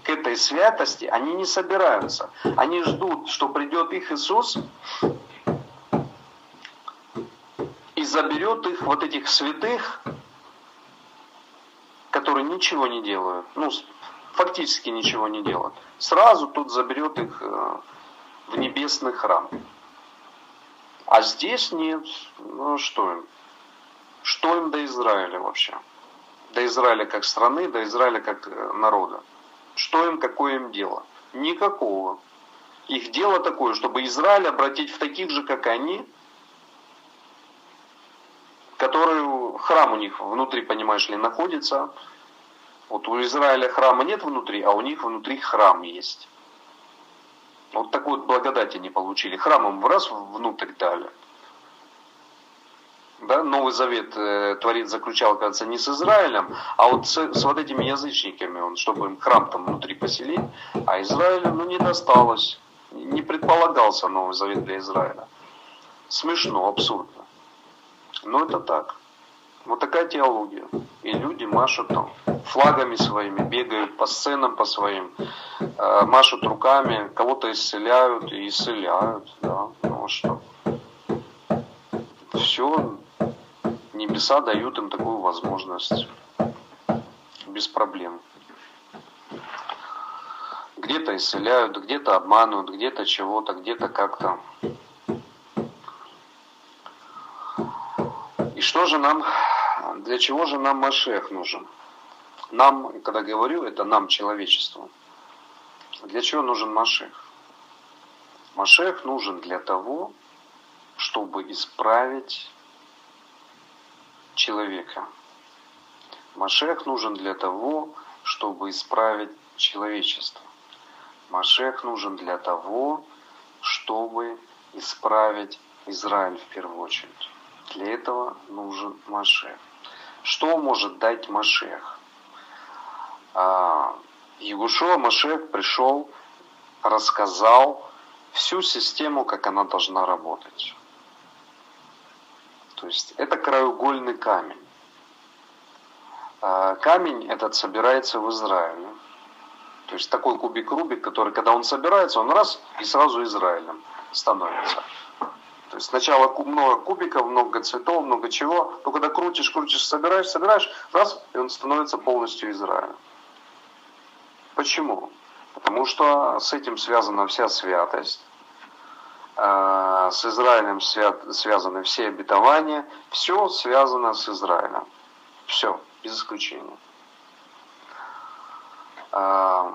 К этой святости они не собираются. Они ждут, что придет их Иисус и заберет их, вот этих святых, которые ничего не делают. Ну, фактически ничего не делают. Сразу тут заберет их в небесный храм. А здесь нет. Ну что им? Что им до Израиля вообще? До Израиля как страны, до Израиля как народа. Что им, какое им дело? Никакого. Их дело такое, чтобы Израиль обратить в таких же, как они, которые храм у них внутри, понимаешь ли, находится. Вот у Израиля храма нет внутри, а у них внутри храм есть. Вот такой вот благодати они получили. Храмом в раз внутрь дали. Да? Новый Завет э, Творец заключал, кажется, не с Израилем, а вот с, с вот этими язычниками, он, чтобы им храм там внутри поселить. А Израилю ну, не досталось. Не предполагался Новый Завет для Израиля. Смешно, абсурдно. Но это так. Вот такая теология. И люди машут там флагами своими, бегают по сценам по своим, э, машут руками, кого-то исцеляют и исцеляют. Да. Ну что? Все, небеса дают им такую возможность. Без проблем. Где-то исцеляют, где-то обманывают, где-то чего-то, где-то как-то. И что же нам, для чего же нам Машех нужен? Нам, когда говорю, это нам, человечеству. Для чего нужен Машех? Машех нужен для того, чтобы исправить человека. Машех нужен для того, чтобы исправить человечество. Машех нужен для того, чтобы исправить Израиль в первую очередь. Для этого нужен Машех. Что может дать Машех? Ягушо Машех пришел, рассказал всю систему, как она должна работать. То есть это краеугольный камень. Камень этот собирается в Израиле. То есть такой кубик Рубик, который, когда он собирается, он раз и сразу Израилем становится. То есть сначала много кубиков, много цветов, много чего. Но когда крутишь, крутишь, собираешь, собираешь, раз, и он становится полностью Израилем. Почему? Потому что с этим связана вся святость. С Израилем связаны все обетования. Все связано с Израилем. Все, без исключения. Кто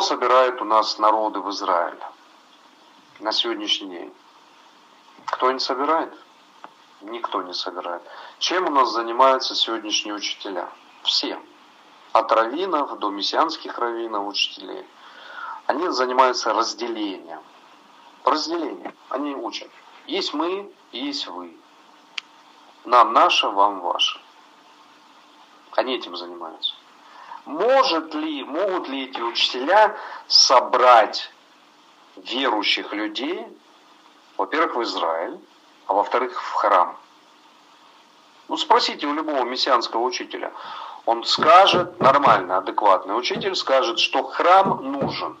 собирает у нас народы в Израиль на сегодняшний день? Кто не собирает? Никто не собирает. Чем у нас занимаются сегодняшние учителя? Все. От раввинов до мессианских раввинов, учителей. Они занимаются разделением. Разделением. Они учат. Есть мы, есть вы. Нам наше, вам ваше. Они этим занимаются. Может ли, могут ли эти учителя собрать верующих людей, во-первых, в Израиль, а во-вторых, в храм? Ну, спросите у любого мессианского учителя. Он скажет, нормально, адекватный учитель скажет, что храм нужен.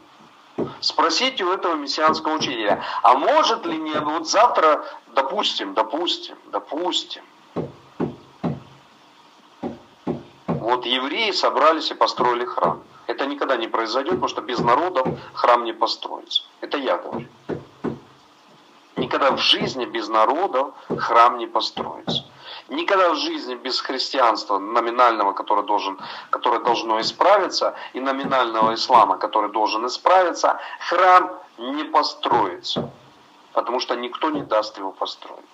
Спросите у этого мессианского учителя, а может ли не, вот завтра, допустим, допустим, допустим, вот евреи собрались и построили храм. Это никогда не произойдет, потому что без народов храм не построится. Это я говорю. Никогда в жизни без народов храм не построится. Никогда в жизни без христианства номинального, который должен, которое должно исправиться, и номинального ислама, который должен исправиться, храм не построится. Потому что никто не даст его построить.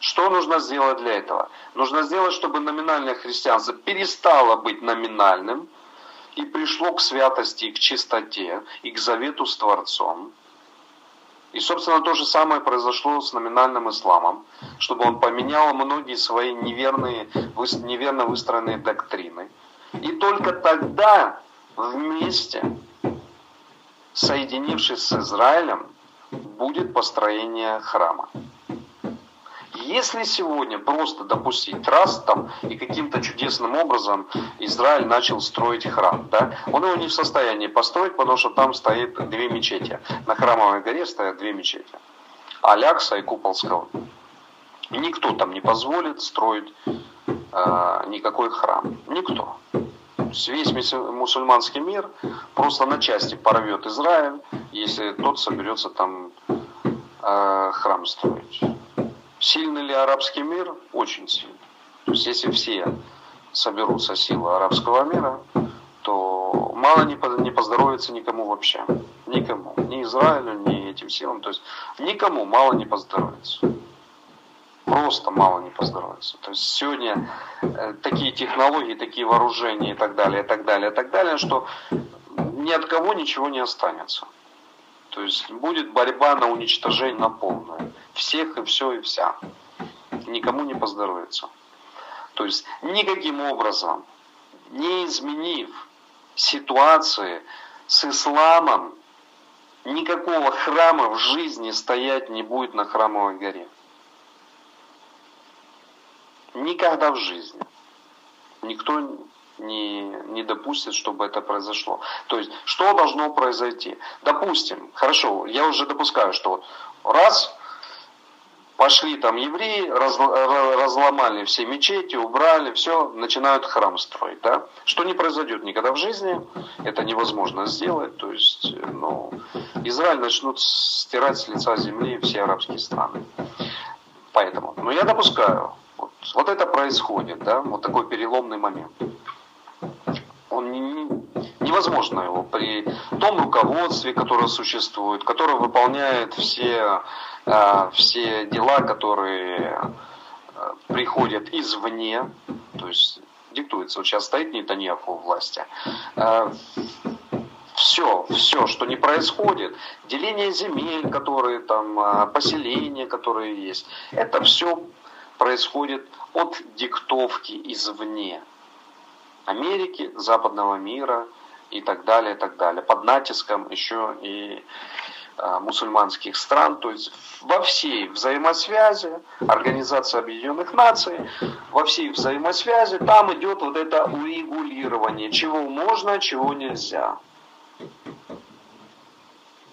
Что нужно сделать для этого? Нужно сделать, чтобы номинальное христианство перестало быть номинальным и пришло к святости, и к чистоте, и к завету с Творцом. И, собственно, то же самое произошло с номинальным исламом, чтобы он поменял многие свои неверные, неверно выстроенные доктрины. И только тогда вместе, соединившись с Израилем, будет построение храма. Если сегодня просто допустить раз там и каким-то чудесным образом Израиль начал строить храм, да, он его не в состоянии построить, потому что там стоит две мечети. На Храмовой горе стоят две мечети. Алякса и Куполского. Никто там не позволит строить э, никакой храм. Никто. Весь мусульманский мир просто на части порвет Израиль, если тот соберется там э, храм строить. Сильный ли арабский мир? Очень сильный. То есть, если все соберутся силы арабского мира, то мало не поздоровится никому вообще. Никому. Ни Израилю, ни этим силам. То есть, никому мало не поздоровится. Просто мало не поздоровится. То есть, сегодня такие технологии, такие вооружения и так далее, и так далее, и так далее, что ни от кого ничего не останется. То есть, будет борьба на уничтожение на полную. Всех и все и вся. Никому не поздоровится. То есть, никаким образом, не изменив ситуации с исламом, никакого храма в жизни стоять не будет на Храмовой горе. Никогда в жизни. Никто Не, не допустит, чтобы это произошло. То есть, что должно произойти? Допустим, хорошо, я уже допускаю, что вот раз, пошли там евреи, раз, разломали все мечети, убрали, все, начинают храм строить. Да? Что не произойдет никогда в жизни, это невозможно сделать. То есть, ну, Израиль начнут стирать с лица земли все арабские страны. Поэтому, но я допускаю, вот, вот это происходит, да, вот такой переломный момент. невозможно его при том руководстве, которое существует, которое выполняет все, все дела, которые приходят извне, то есть диктуется. Вот сейчас стоит Нетаньяху у власти. Все, все, что не происходит, деление земель, которые там, поселения, которые есть, это все происходит от диктовки извне. Америки, западного мира и так далее, и так далее. Под натиском еще и а, мусульманских стран. То есть во всей взаимосвязи Организации Объединенных Наций, во всей взаимосвязи там идет вот это урегулирование. Чего можно, чего нельзя.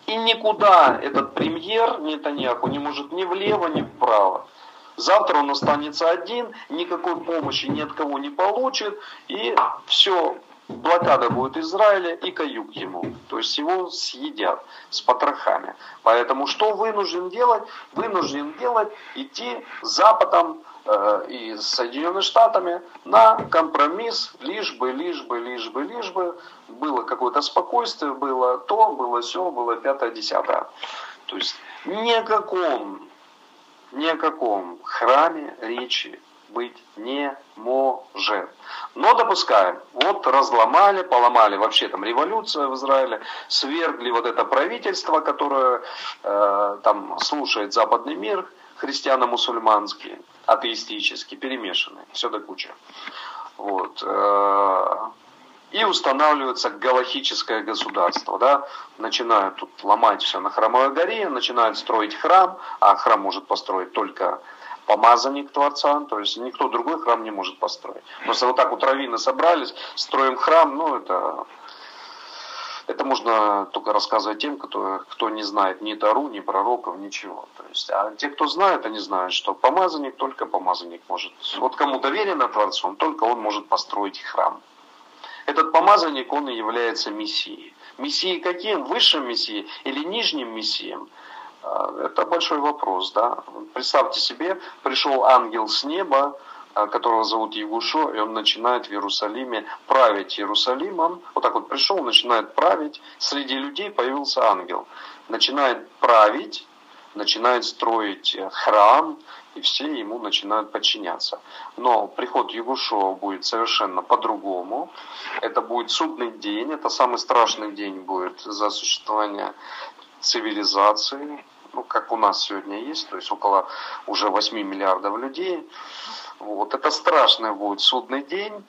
И никуда этот премьер Нетаньяху не может ни влево, ни вправо. Завтра он останется один, никакой помощи ни от кого не получит, и все, блокада будет Израиля и каюк ему. То есть его съедят с потрохами. Поэтому что вынужден делать? Вынужден делать идти с Западом э, и с Соединенными Штатами на компромисс, лишь бы, лишь бы, лишь бы, лишь бы было какое-то спокойствие, было то, было все, было пятое, десятое. То есть ни о каком... ни о каком храме речи быть не может. Но допускаем. Вот разломали, поломали. Вообще там революция в Израиле. Свергли вот это правительство, которое э, там слушает западный мир. Христиано-мусульманский, атеистический, перемешанный. Все до кучи. Вот. Э, и устанавливается галахическое государство. Да? Начинают тут ломать все на Храмовой горе, начинают строить храм, а храм может построить только помазанник Творца, то есть никто другой храм не может построить. Просто вот так вот раввины собрались, строим храм, ну это, это можно только рассказывать тем, кто, кто не знает ни Тору, ни пророков, ничего. То есть, а те, кто знают, они знают, что помазанник, только помазанник может. Вот кому доверено Творцу, только он может построить храм. Этот помазанник, он и является мессией. Мессией каким? Высшим мессией или нижним мессием? Это большой вопрос, да. Представьте себе, пришел ангел с неба, которого зовут Ягушо, и он начинает в Иерусалиме править Иерусалимом. Вот так вот пришел, начинает править. Среди людей появился ангел. Начинает править, начинает строить храм, и все ему начинают подчиняться. Но приход Ягушо будет совершенно по-другому. Это будет судный день, это самый страшный день будет за существование цивилизации, ну, как у нас сегодня есть, то есть около уже восьми миллиардов людей. Вот. Это страшный будет судный день.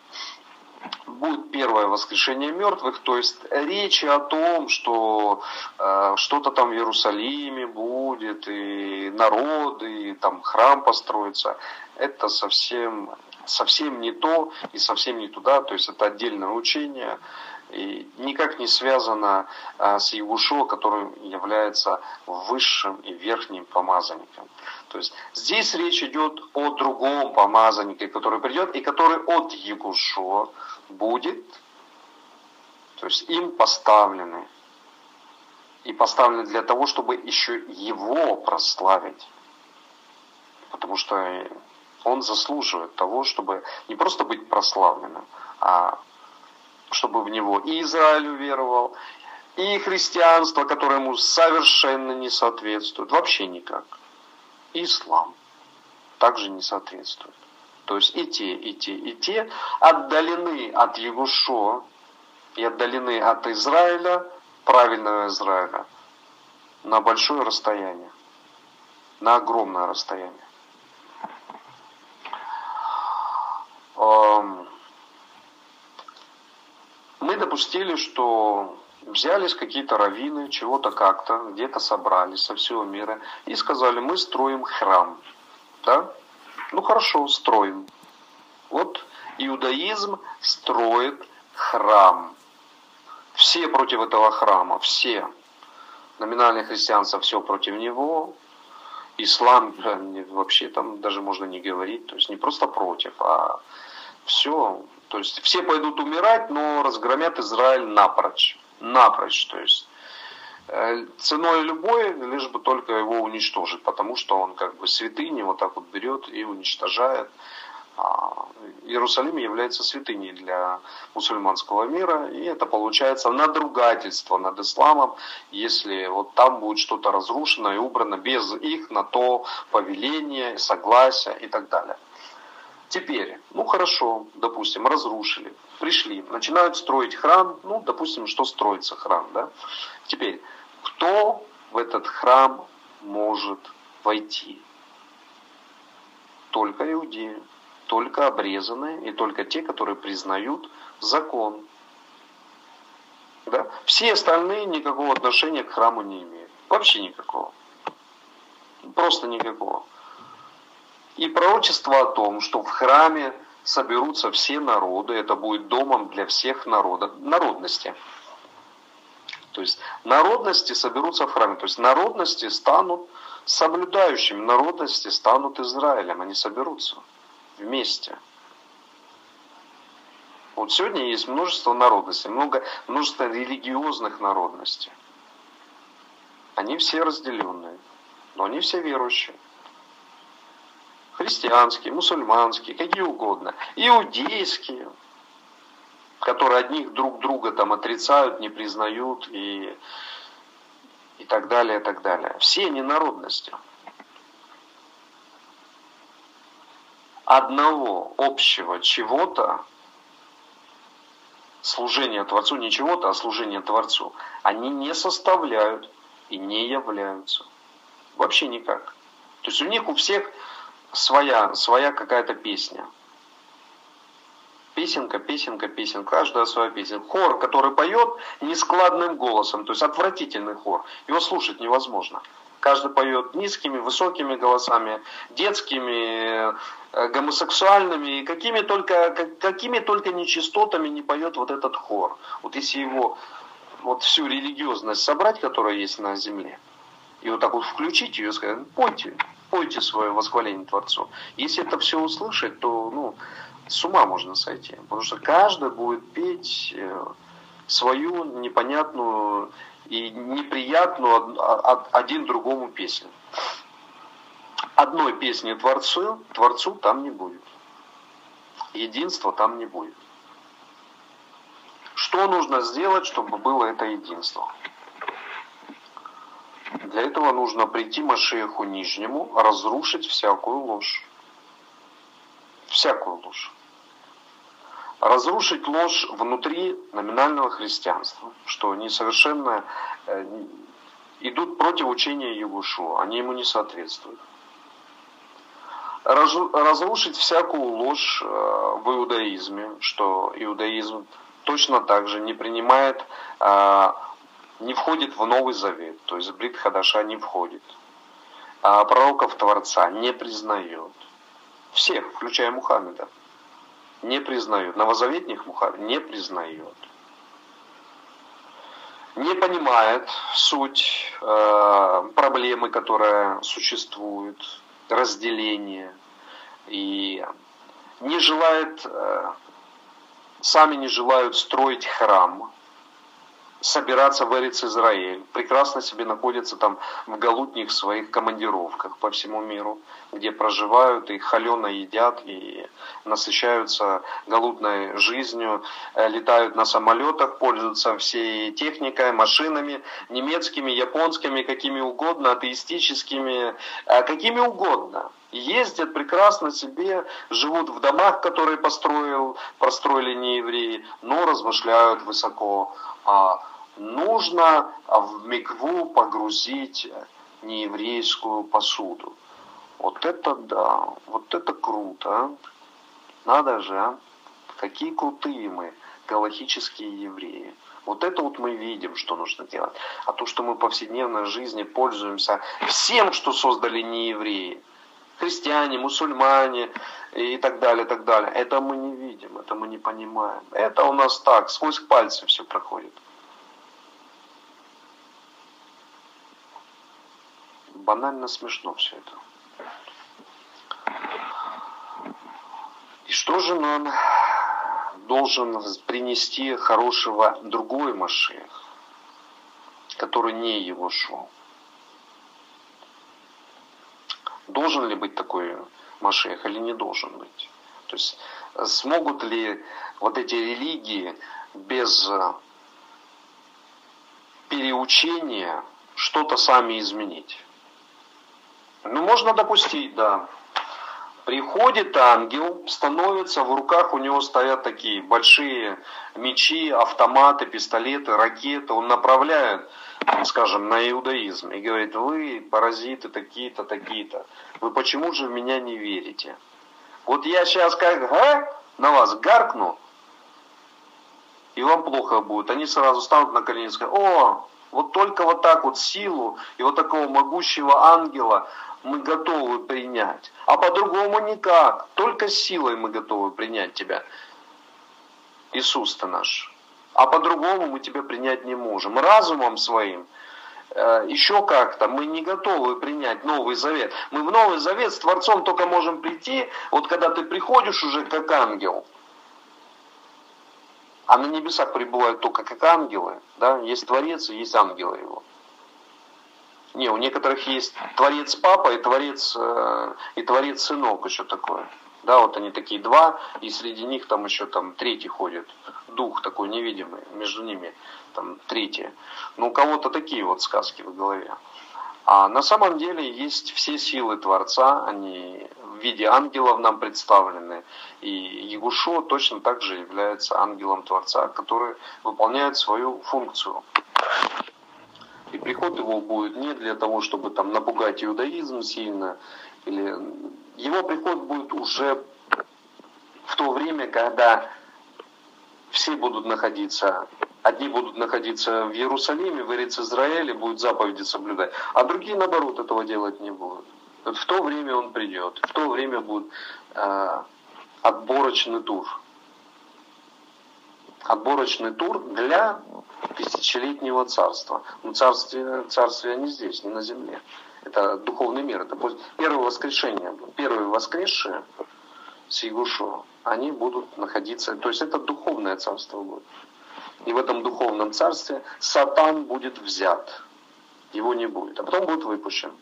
Будет первое воскрешение мертвых, то есть речи о том, что э, что-то там в Иерусалиме будет, и народ, и там храм построится, это совсем, совсем не то и совсем не туда, то есть это отдельное учение, и никак не связано э, с Ягушо, который является высшим и верхним помазанником. То есть здесь речь идет о другом помазаннике, который придет и который от Ягушо будет, то есть им поставлены. И поставлены для того, чтобы еще его прославить. Потому что он заслуживает того, чтобы не просто быть прославленным, а чтобы в него и Израиль уверовал, и христианство, которое ему совершенно не соответствует, вообще никак. И ислам также не соответствует. То есть и те, и те, и те отдалены от Ягушо и отдалены от Израиля, правильного Израиля, на большое расстояние, на огромное расстояние. Мы допустили, что взялись какие-то раввины, чего-то как-то, где-то собрались со всего мира и сказали, мы строим храм. Да? Ну хорошо, строим. Вот иудаизм строит храм. Все против этого храма, все. Номинальное христианство все против него. Ислам вообще там даже можно не говорить. То есть не просто против, а все. То есть все пойдут умирать, но разгромят Израиль напрочь. Напрочь, то есть ценой любой, лишь бы только его уничтожить, потому что он как бы святыни вот так вот берет и уничтожает, Иерусалим является святыней для мусульманского мира, и это получается надругательство над исламом, если вот там будет что-то разрушено и убрано без их на то повеления, согласия и так далее. Теперь, ну хорошо, допустим, разрушили, пришли, начинают строить храм, ну допустим, что строится храм, да? Теперь, кто в этот храм может войти? Только иудеи, только обрезанные и только те, которые признают закон. Да? Все остальные никакого отношения к храму не имеют. Вообще никакого. Просто никакого. И пророчество о том, что в храме соберутся все народы, это будет домом для всех народов, народности. То есть народности соберутся в храме. То есть народности станут соблюдающими, народности станут Израилем. Они соберутся вместе. Вот сегодня есть множество народностей, много, множество религиозных народностей. Они все разделенные, но они все верующие. Христианские, мусульманские, какие угодно. Иудейские, которые одних друг друга там отрицают, не признают и, и так далее, и так далее. Все ненародности. Одного общего чего-то, служение Творцу, не чего-то, а служение Творцу, они не составляют и не являются. Вообще никак. То есть у них у всех своя, своя какая-то песня. Песенка, песенка, песенка. Каждая своя песенка. Хор, который поет нескладным голосом. То есть отвратительный хор. Его слушать невозможно. Каждый поет низкими, высокими голосами, детскими, гомосексуальными. И какими только, какими только нечистотами не поет вот этот хор. Вот если его, вот всю религиозность собрать, которая есть на земле, и вот так вот включить ее и сказать, пойте, пойте свое восхваление Творцу. Если это все услышать, то ну, с ума можно сойти. Потому что каждый будет петь свою непонятную и неприятную один другому песню. Одной песни Творцу, Творцу там не будет. Единства там не будет. Что нужно сделать, чтобы было это единство? Для этого нужно прийти Машиаху Нижнему, разрушить всякую ложь. Всякую ложь. Разрушить ложь внутри номинального христианства, что они совершенно идут против учения Ягушо, они ему не соответствуют. Разрушить всякую ложь в иудаизме, что иудаизм точно так же не принимает, не входит в Новый Завет, то есть Брит Хадаша не входит, а пророков Творца не признает. Всех, включая Мухаммеда, не признают. Новозаветних Мухаммед не признает. Не понимает суть э, проблемы, которая существует, разделение. И не желает, э, сами не желают строить храм, собираться в Эрец Израиль. Прекрасно себе находятся там в галутних своих командировках по всему миру, где проживают и холено едят, и насыщаются галутной жизнью, летают на самолетах, пользуются всей техникой, машинами, немецкими, японскими, какими угодно, атеистическими, какими угодно. Ездят прекрасно себе, живут в домах, которые построил, построили не евреи, но размышляют высоко. А нужно в микву погрузить нееврейскую посуду. Вот это да, вот это круто. А? Надо же, а? Какие крутые мы, галахические евреи. Вот это вот мы видим, что нужно делать. А то, что мы в повседневной жизни пользуемся всем, что создали неевреи. Христиане, мусульмане и так далее, так далее. Это мы не видим, это мы не понимаем. Это у нас так, сквозь пальцы все проходит. Банально смешно все это. И что же нам должен принести хорошего другой Машиах, который не его шел? Должен ли быть такой Машиах или не должен быть? То есть смогут ли вот эти религии без переучения что-то сами изменить? Ну, можно допустить, да. Приходит ангел, становится, в руках у него стоят такие большие мечи, автоматы, пистолеты, ракеты. Он направляет, скажем, на иудаизм и говорит: вы паразиты такие-то, такие-то. Вы почему же в меня не верите? Вот я сейчас как а? на вас гаркну, и вам плохо будет. Они сразу станут на колени и скажут: о, вот только вот так вот силу и вот такого могущего ангела мы готовы принять. А по-другому никак. Только силой мы готовы принять тебя, Иисус ты наш. А по-другому мы тебя принять не можем. Разумом своим э, еще как-то мы не готовы принять Новый Завет. Мы в Новый Завет с Творцом только можем прийти, вот когда ты приходишь уже как ангел. А на небесах пребывают только как ангелы. Да? Есть Творец и есть ангелы его. Не, у некоторых есть Творец Папа и Творец, э, и Творец Сынок, еще такое. Да, вот они такие два, и среди них там еще там третий ходит. Дух такой невидимый, между ними там третий. Но у кого-то такие вот сказки в голове. А на самом деле есть все силы Творца, они в виде ангелов нам представлены. И Ягушо точно так же является ангелом Творца, который выполняет свою функцию. И приход его будет не для того, чтобы там напугать иудаизм сильно. Или... Его приход будет уже в то время, когда все будут находиться, одни будут находиться в Иерусалиме, в Эрец Израиле, будут заповеди соблюдать, а другие, наоборот, этого делать не будут. Вот в то время он придет, в то время будет э, отборочный тур. Отборочный тур для тысячелетнего царства. Но царствие, царствие не здесь, не на земле. Это духовный мир. Это первое воскрешение. Первые воскресшие с Ягушо, они будут находиться... То есть это духовное царство будет. И в этом духовном царстве сатан будет взят. Его не будет. А потом будет выпущен.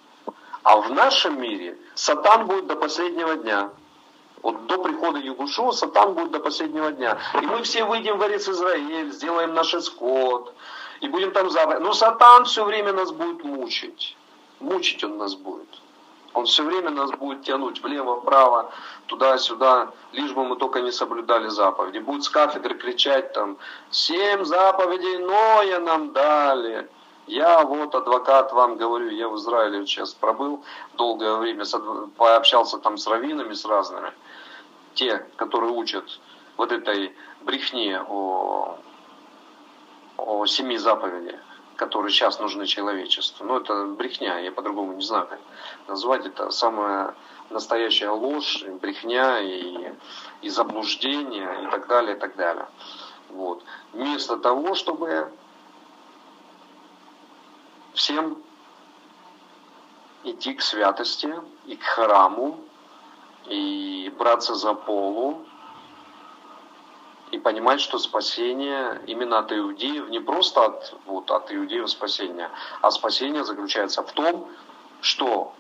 А в нашем мире сатан будет до последнего дня. Вот до прихода Ягушо сатан будет до последнего дня. И мы все выйдем в Эрец Израиль, сделаем наш эскот, и будем там заповедь. Но сатан все время нас будет мучить. Мучить он нас будет. Он все время нас будет тянуть влево-вправо, туда-сюда, лишь бы мы только не соблюдали заповеди. Будет с кафедры кричать там: «Семь заповедей Ноя нам дали». Я вот адвокат вам говорю, я в Израиле сейчас пробыл долгое время, пообщался там с раввинами, с разными. Те, которые учат вот этой брехне о, о семи заповедях, которые сейчас нужны человечеству. Ну это брехня, я по-другому не знаю, как назвать это. Самая настоящая ложь, брехня и, и заблуждение и так далее, и так далее. Вот. Вместо того, чтобы... всем идти к святости и к храму, и браться за полу, и понимать, что спасение именно от иудеев, не просто от, вот, от иудеев спасения, а спасение заключается в том, что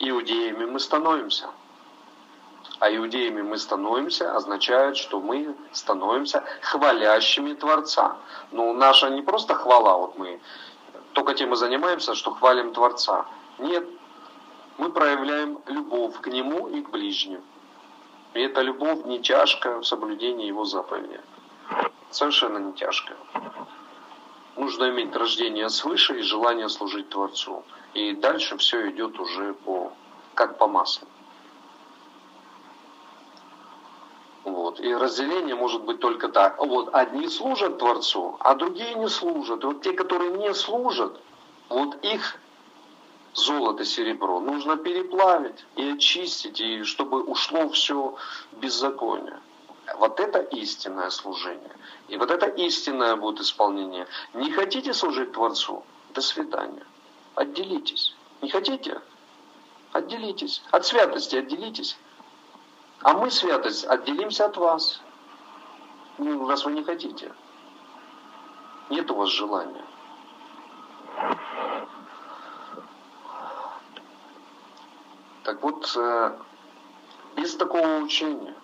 иудеями мы становимся. А иудеями мы становимся означает, что мы становимся хвалящими Творца. Но наша не просто хвала, вот мы только тем и занимаемся, что хвалим Творца. Нет, мы проявляем любовь к Нему и к ближним. И эта любовь не тяжкая в соблюдении Его заповедей. Совершенно не тяжкая. Нужно иметь рождение свыше и желание служить Творцу. И дальше все идет уже по, как по маслу. Вот. И разделение может быть только так. Вот одни служат Творцу, а другие не служат. И вот те, которые не служат, вот их золото, серебро нужно переплавить и очистить, и чтобы ушло все беззаконие. Вот это истинное служение. И вот это истинное будет исполнение. Не хотите служить Творцу? До свидания. Отделитесь. Не хотите? Отделитесь. От святости отделитесь. А мы, святость, отделимся от вас, ну, раз вы не хотите. Нет у вас желания. Так вот, Без такого учения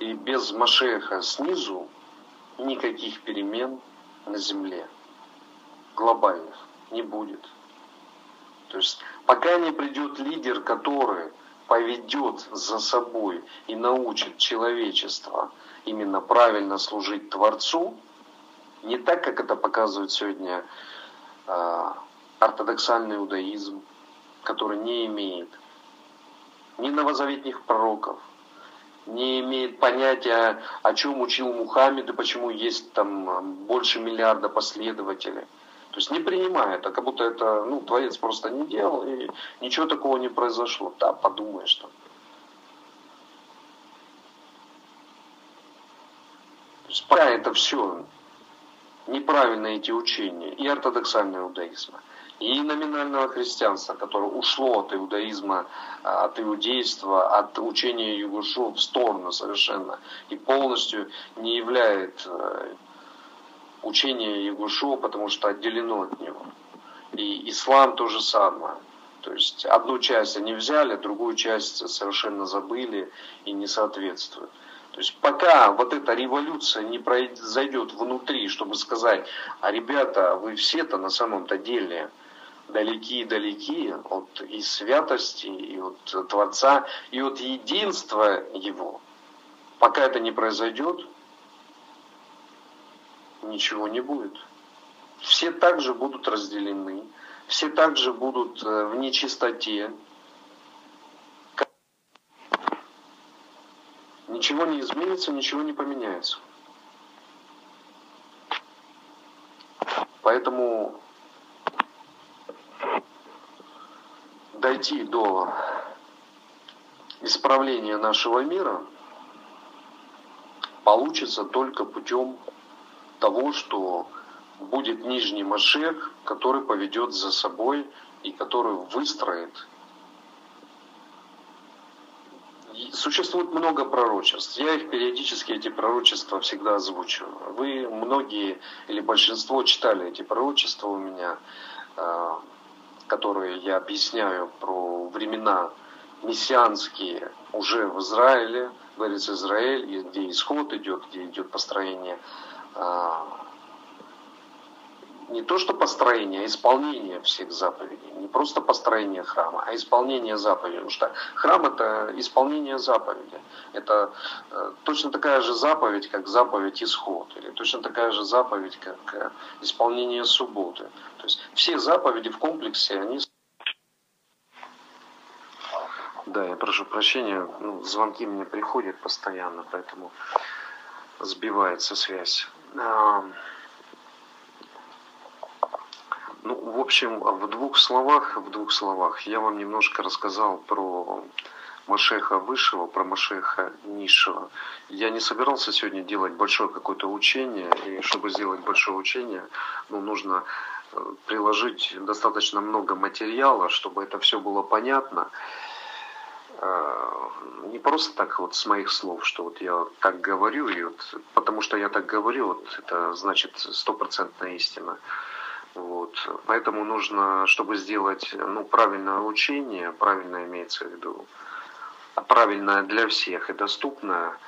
и без Машеха снизу никаких перемен на земле глобальных не будет. То есть пока не придет лидер, который поведет за собой и научит человечество именно правильно служить Творцу, не так, как это показывает сегодня э, ортодоксальный иудаизм, который не имеет ни новозаветных пророков, не имеет понятия, о чем учил Мухаммед и почему есть там больше миллиарда последователей. То есть не принимает, а как будто это, ну, Творец просто не делал, и ничего такого не произошло. Да, подумаешь там. То есть пока это все неправильно, эти учения и ортодоксального иудаизма, и номинального христианства, которое ушло от иудаизма, от иудейства, от учения Ягушо в сторону совершенно и полностью не являет учение Ягушо, потому что отделено от него. И ислам то же самое. То есть одну часть они взяли, другую часть совершенно забыли и не соответствует. То есть пока вот эта революция не произойдет внутри, чтобы сказать: а ребята, вы все-то на самом-то деле далеки-далеки от и святости, и от Творца, и от единства Его. Пока это не произойдет, ничего не будет. Все также будут разделены, все также будут в нечистоте. Ничего не изменится, ничего не поменяется. Поэтому дойти до исправления нашего мира получится только путем того, что будет нижний Машех, который поведет за собой и который выстроит. Существует много пророчеств. Я их периодически, эти пророчества, всегда озвучиваю. Вы многие или большинство читали эти пророчества у меня, которые я объясняю про времена мессианские уже в Израиле, в Эрец Израиль, где исход идет, где идет построение. Не то что построение, а исполнение всех заповедей. Не просто построение храма, а исполнение заповедей. Потому что храм — это исполнение заповеди. Это э, точно такая же заповедь, как заповедь Исход. Или точно такая же заповедь, как э, исполнение субботы. То есть все заповеди в комплексе, они... Да, я прошу прощения. Ну, звонки мне приходят постоянно, поэтому сбивается связь. Ну, в общем, в двух словах, в двух словах я вам немножко рассказал про Машеха Высшего, про Машеха Низшего. Я не собирался сегодня делать большое какое-то учение, и чтобы сделать большое учение, ну, нужно приложить достаточно много материала, чтобы это все было понятно. Не просто так вот с моих слов, что вот я так говорю, и вот, потому что я так говорю, вот это значит стопроцентная истина. Вот. Поэтому нужно, чтобы сделать, ну, правильное учение, правильное имеется в виду, правильное для всех и доступное,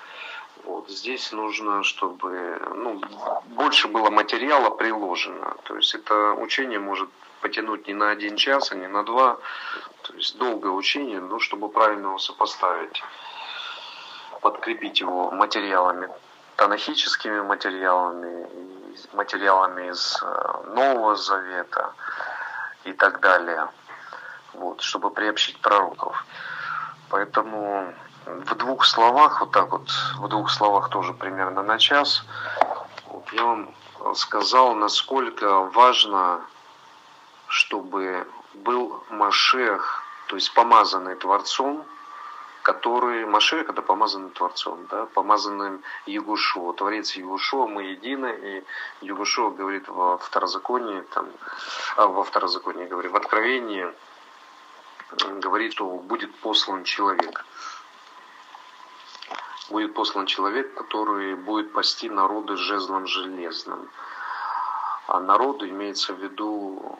вот, здесь нужно, чтобы, ну, больше было материала приложено. То есть это учение может потянуть не на один час, а не на два. То есть долгое учение, ну, чтобы правильно его сопоставить, подкрепить его материалами, танахическими материалами, материалами из Нового Завета и так далее, вот, чтобы приобщить пророков. Поэтому в двух словах, вот так вот, в двух словах тоже примерно на час, вот я вам сказал, насколько важно, чтобы был Машех, то есть помазанный Творцом, который... Машех — это помазанным Творцом, да, помазанным Ягушо. Творец Ягушо, мы едины, и Ягушо говорит во Второзаконии, там, а, во Второзаконии, говорит, в Откровении, говорит, что будет послан человек. Будет послан человек, который будет пасти народы жезлом железным. А народы имеется в виду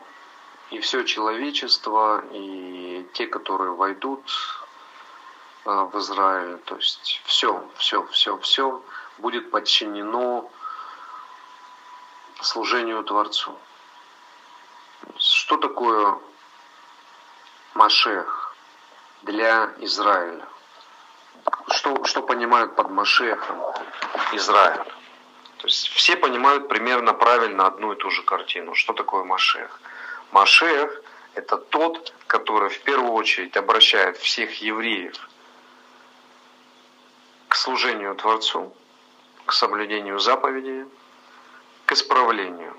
и все человечество, и те, которые войдут в Израиле. То есть все, все, все, все будет подчинено служению Творцу. Что такое Машех для Израиля? Что, что понимают под Машехом Израиль? То есть все понимают примерно правильно одну и ту же картину. Что такое Машех? Машех – это тот, который в первую очередь обращает всех евреев к служению Творцу, к соблюдению заповедей, к исправлению.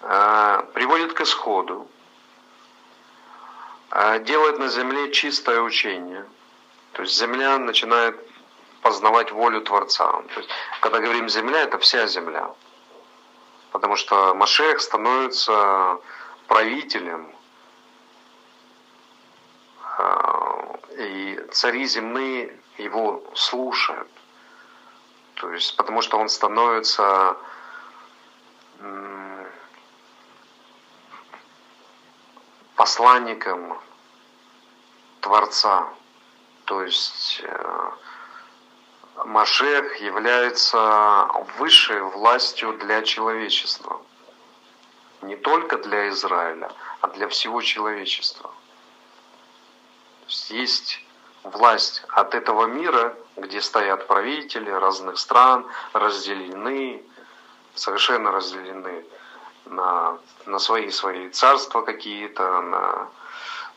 Приводит к исходу, делает на земле чистое учение. То есть земля начинает познавать волю Творца. То есть, когда говорим земля, это вся земля. Потому что Машех становится правителем. И цари земные его слушают. То есть, потому что он становится посланником Творца. То есть Машех является высшей властью для человечества. Не только для Израиля, а для всего человечества. То есть, есть власть от этого мира, где стоят правители разных стран, разделены, совершенно разделены на, на свои свои царства какие-то, на,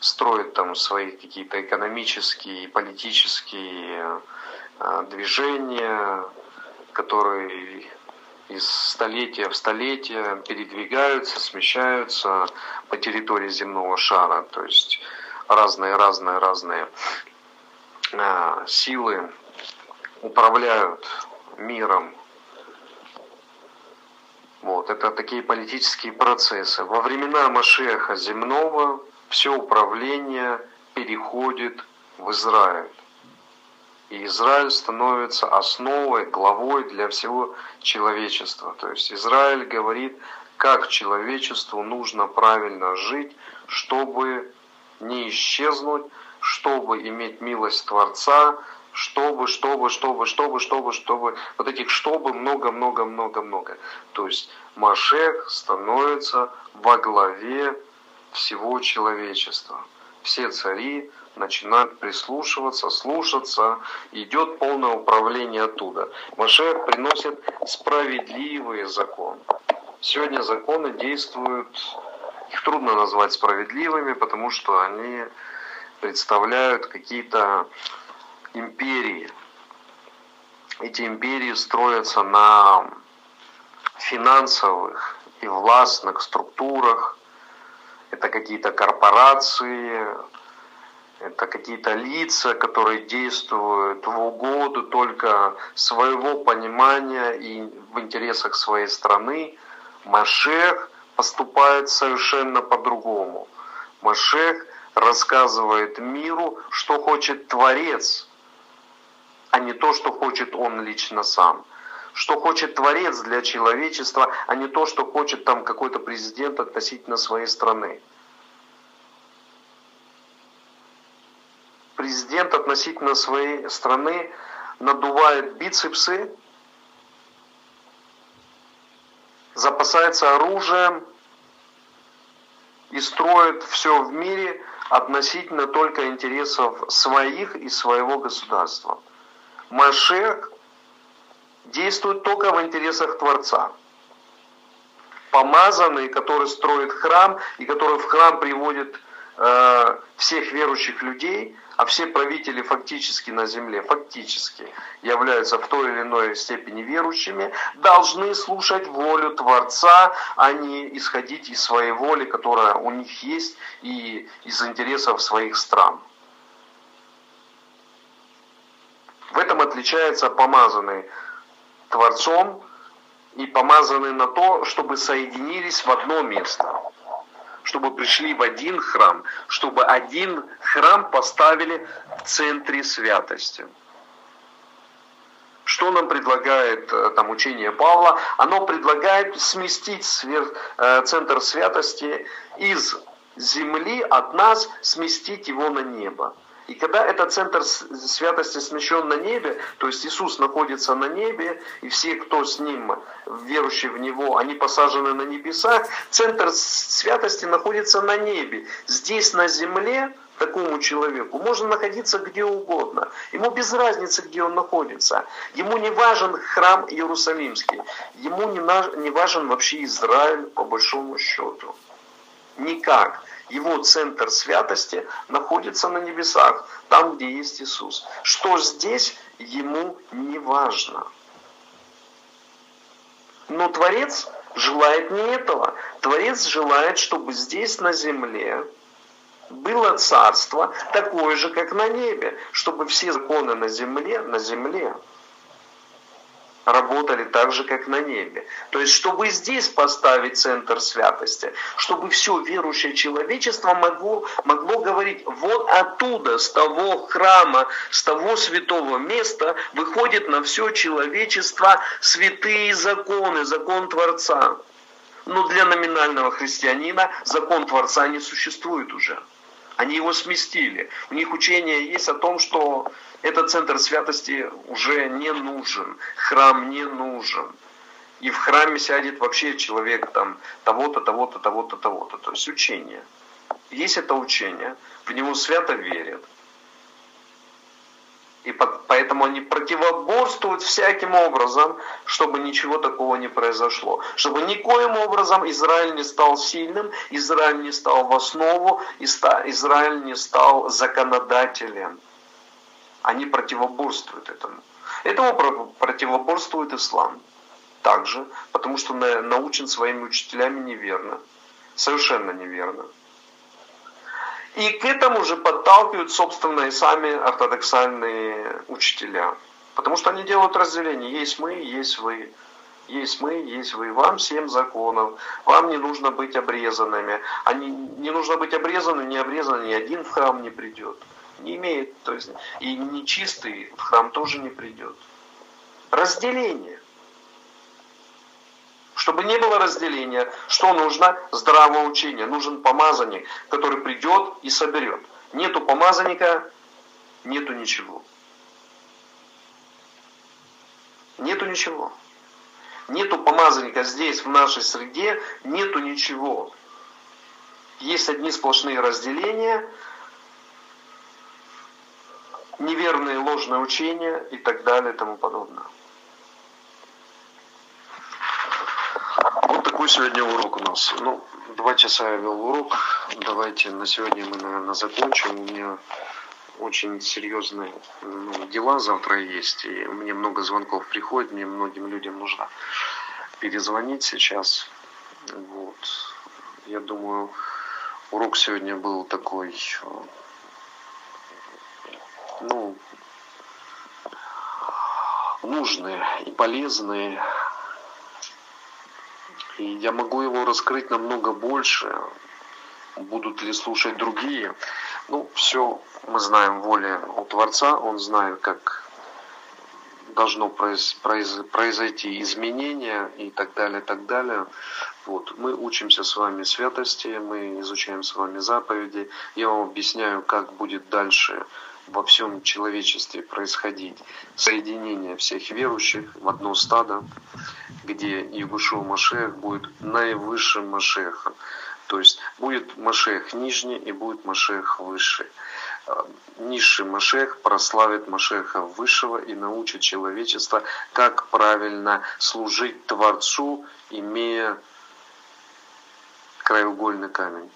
строят там свои какие-то экономические и политические движения, которые из столетия в столетие передвигаются, смещаются по территории земного шара. То есть разные-разные-разные силы управляют миром. Вот, это такие политические процессы. Во времена Машеха земного все управление переходит в Израиль. И Израиль становится основой, главой для всего человечества. То есть Израиль говорит, как человечеству нужно правильно жить, чтобы не исчезнуть, чтобы иметь милость Творца, чтобы, чтобы, чтобы, чтобы, чтобы, чтобы. Вот этих чтобы много-много-много-много. То есть Машех становится во главе всего человечества. Все цари начинают прислушиваться, слушаться, идет полное управление оттуда. Машех приносит справедливый закон. Сегодня законы действуют, их трудно назвать справедливыми, потому что они представляют какие-то империи. Эти империи строятся на финансовых и властных структурах. Это какие-то корпорации, это какие-то лица, которые действуют в угоду только своего понимания и в интересах своей страны. Машех поступает совершенно по-другому. Машех рассказывает миру, что хочет Творец, а не то, что хочет он лично сам. Что хочет Творец для человечества, а не то, что хочет там какой-то президент относительно своей страны. Президент относительно своей страны надувает бицепсы, запасается оружием и строит все в мире относительно только интересов своих и своего государства. Машех действует только в интересах Творца. Помазанный, который строит храм и который в храм приводит э, всех верующих людей, а все правители фактически на земле, фактически являются в той или иной степени верующими, должны слушать волю Творца, а не исходить из своей воли, которая у них есть, и из интересов своих стран. В этом отличается помазанный Творцом и помазаны на то, чтобы соединились в одно место, чтобы пришли в один храм, чтобы один храм поставили в центре святости. Что нам предлагает там учение Павла? Оно предлагает сместить сверх, центр святости из земли от нас, сместить его на небо. И когда этот центр святости смещен на небе, то есть Иисус находится на небе, и все, кто с Ним, верующие в Него, они посажены на небесах, центр святости находится на небе. Здесь, на земле, такому человеку можно находиться где угодно. Ему без разницы, где он находится. Ему не важен храм Иерусалимский. Ему не важен вообще Израиль, по большому счету. Никак. Его центр святости находится на небесах, там, где есть Иисус. Что здесь, ему не важно. Но Творец желает не этого. Творец желает, чтобы здесь, на земле, было царство такое же, как на небе, чтобы все законы на земле, на земле работали так же, как на небе. То есть, чтобы здесь поставить центр святости, чтобы все верующее человечество могло, могло говорить: вот оттуда, с того храма, с того святого места выходит на все человечество святые законы, закон Творца. Но для номинального христианина закон Творца не существует уже. Они его сместили. У них учение есть о том, что этот центр святости уже не нужен. Храм не нужен. И в храме сядет вообще человек там того-то, того-то, того-то, того-то. То есть учение. Есть это учение. В него свято верят. И поэтому они противоборствуют всяким образом, чтобы ничего такого не произошло. Чтобы никоим образом Израиль не стал сильным, Израиль не стал в основу, Израиль не стал законодателем. Они противоборствуют этому. Этому противоборствует ислам также, потому что научен своими учителями неверно. Совершенно неверно. И к этому же подталкивают, собственно, и сами ортодоксальные учителя. Потому что они делают разделение. Есть мы, есть вы. Есть мы, есть вы. Вам семь законов. Вам не нужно быть обрезанными. Они, не нужно быть обрезанным, не обрезанным. Ни один в храм не придет. Не имеет. То есть, и нечистый в храм тоже не придет. Разделение. Чтобы не было разделения, что нужно? Здравое учение. Нужен помазанник, который придет и соберет. Нету помазанника, нету ничего. Нету ничего. Нету помазанника здесь, в нашей среде, нету ничего. Есть одни сплошные разделения, неверные ложные учения и так далее и тому подобное. Такой сегодня урок у нас. Ну, два часа я вел урок. Давайте на сегодня мы, наверное, закончим. У меня очень серьезные ну, дела завтра есть. И мне много звонков приходит. Мне многим людям нужно перезвонить сейчас. Вот. Я думаю, урок сегодня был такой, ну, нужный и полезный. И я могу его раскрыть намного больше. Будут ли слушать другие? Ну, все мы знаем, воля у Творца. Он знает, как должно произ, произ, произойти изменения и так далее, так далее. Вот. Мы учимся с вами святости, мы изучаем с вами заповеди. Я вам объясняю, как будет дальше во всем человечестве происходить соединение всех верующих в одно стадо, где Ягушо Машех будет наивысшим Машехом. То есть будет Машех нижний и будет Машех высший. Низший Машех прославит Машеха высшего и научит человечество, как правильно служить Творцу, имея краеугольный камень.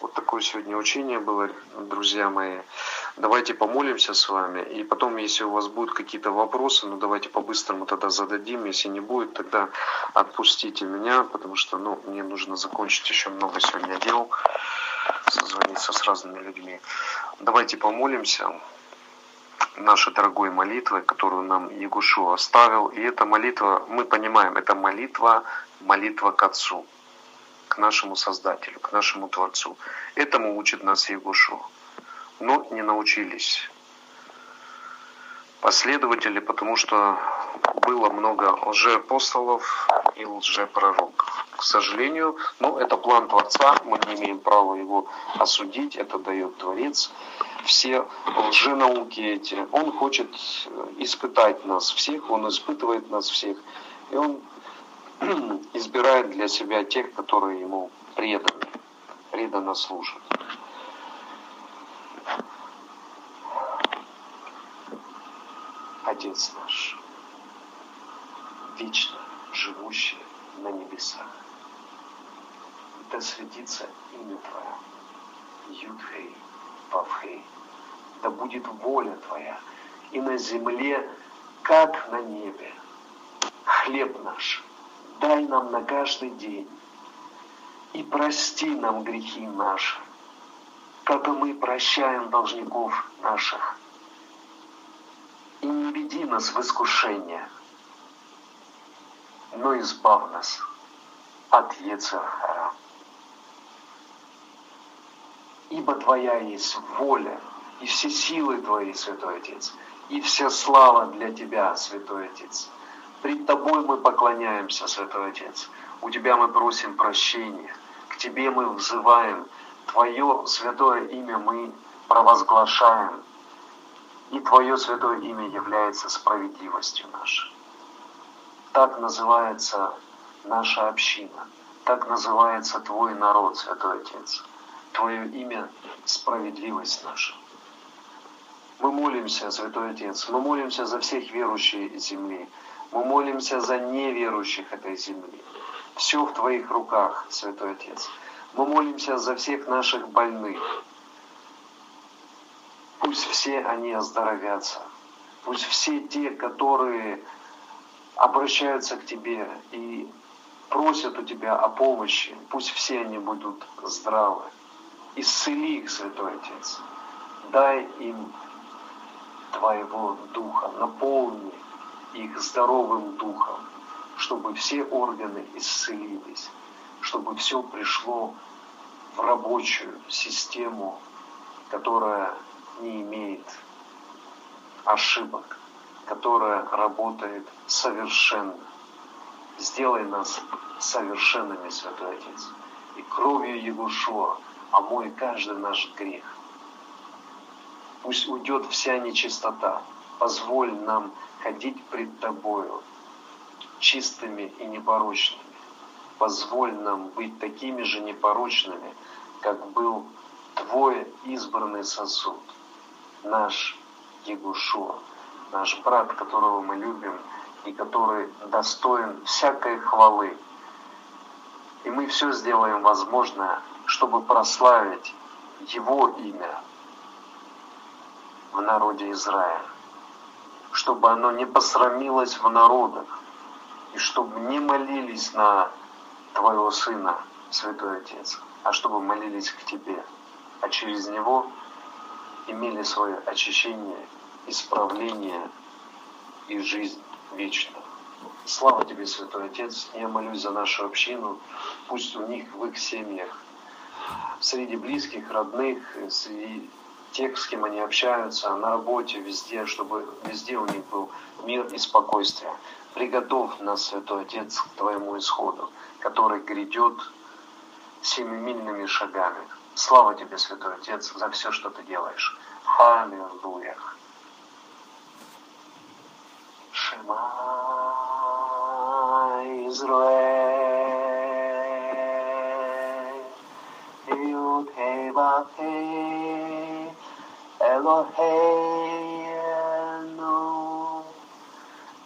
Вот такое сегодня учение было, друзья мои. Давайте помолимся с вами. И потом, если у вас будут какие-то вопросы, ну давайте по-быстрому тогда зададим. Если не будет, тогда отпустите меня, потому что ну, мне нужно закончить еще много сегодня дел. Созвониться с разными людьми. Давайте помолимся. Нашей дорогой молитвой, которую нам Ягушо оставил. И эта молитва, мы понимаем, это молитва, молитва к Отцу. К нашему Создателю, к нашему Творцу. Этому учит нас Ягушо. Но не научились последователи, потому что было много лжеапостолов и лжепророков. К сожалению, но это план Творца, мы не имеем права его осудить, это дает Творец. все лженауки эти. Он хочет испытать нас всех, он испытывает нас всех. И он избирает для себя тех, которые ему преданы, преданно служат. Отец наш, вечно живущий на небесах, да светится имя Твое, Юдхей, Вавхей, да будет воля Твоя и на земле, как на небе. Хлеб наш дай нам на каждый день, и прости нам грехи наши, как и мы прощаем должников наших. И не веди нас в искушение, но избавь нас от Ецер-Хара. Ибо Твоя есть воля, и все силы Твои, Святой Отец, и вся слава для Тебя, Святой Отец. Пред Тобой мы поклоняемся, Святой Отец. У Тебя мы просим прощения, к Тебе мы взываем. Твое святое имя мы провозглашаем, и Твое святое имя является справедливостью нашей. Так называется наша община, так называется Твой народ, Святой Отец. Твое имя — справедливость наша. Мы молимся, Святой Отец, мы молимся за всех верующих земли, мы молимся за неверующих этой земли. Все в Твоих руках, Святой Отец. Мы молимся за всех наших больных. Пусть все они оздоровятся. Пусть все те, которые обращаются к Тебе и просят у Тебя о помощи, пусть все они будут здравы. Исцели их, Святой Отец. Дай им Твоего Духа, наполни их здоровым Духом, чтобы все органы исцелились, чтобы все пришло в рабочую систему, которая не имеет ошибок, которая работает совершенно. Сделай нас совершенными, Святой Отец, и кровью Ягушо омой каждый наш грех. Пусть уйдет вся нечистота. Позволь нам ходить пред Тобою чистыми и непорочными. Позволь нам быть такими же непорочными, как был Твой избранный сосуд, наш Ягушо, наш брат, которого мы любим и который достоин всякой хвалы. И мы все сделаем возможное, чтобы прославить Его имя в народе Израиля, чтобы оно не посрамилось в народах, и чтобы не молились на Твоего Сына, Святой Отец, а чтобы молились к Тебе, а через Него имели свое очищение, исправление и жизнь вечную. Слава Тебе, Святой Отец, я молюсь за нашу общину, пусть у них в их семьях, среди близких, родных, среди тех, с кем они общаются, на работе, везде, чтобы везде у них был мир и спокойствие. Приготовь нас, Святой Отец, к Твоему исходу, который грядет семимильными шагами. Слава Тебе, Святой Отец, за все, что Ты делаешь. Аллилуйя. Шема Израиль, Иудхей Вавхей, Элохейну,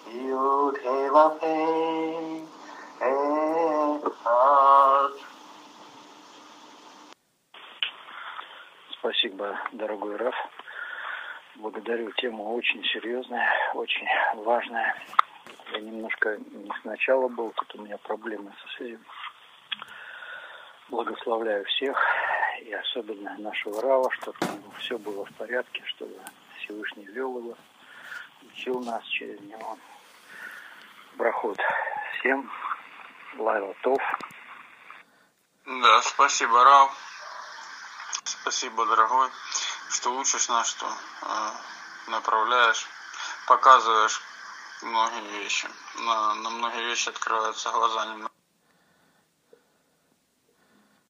Иудхей Вавхей, Эхад. Спасибо, дорогой Раф. Благодарю, тему очень серьезная, очень важная. Я немножко не сначала был, тут у меня проблемы со связью. Благословляю всех, и особенно нашего Рава, чтобы все было в порядке, чтобы Всевышний вел его, учил нас через него. Брахот всем, Лайла Тов. Да, спасибо, Рав. Спасибо, дорогой, что учишь нас, что э, направляешь, показываешь многие вещи. На, на многие вещи открываются глаза немного.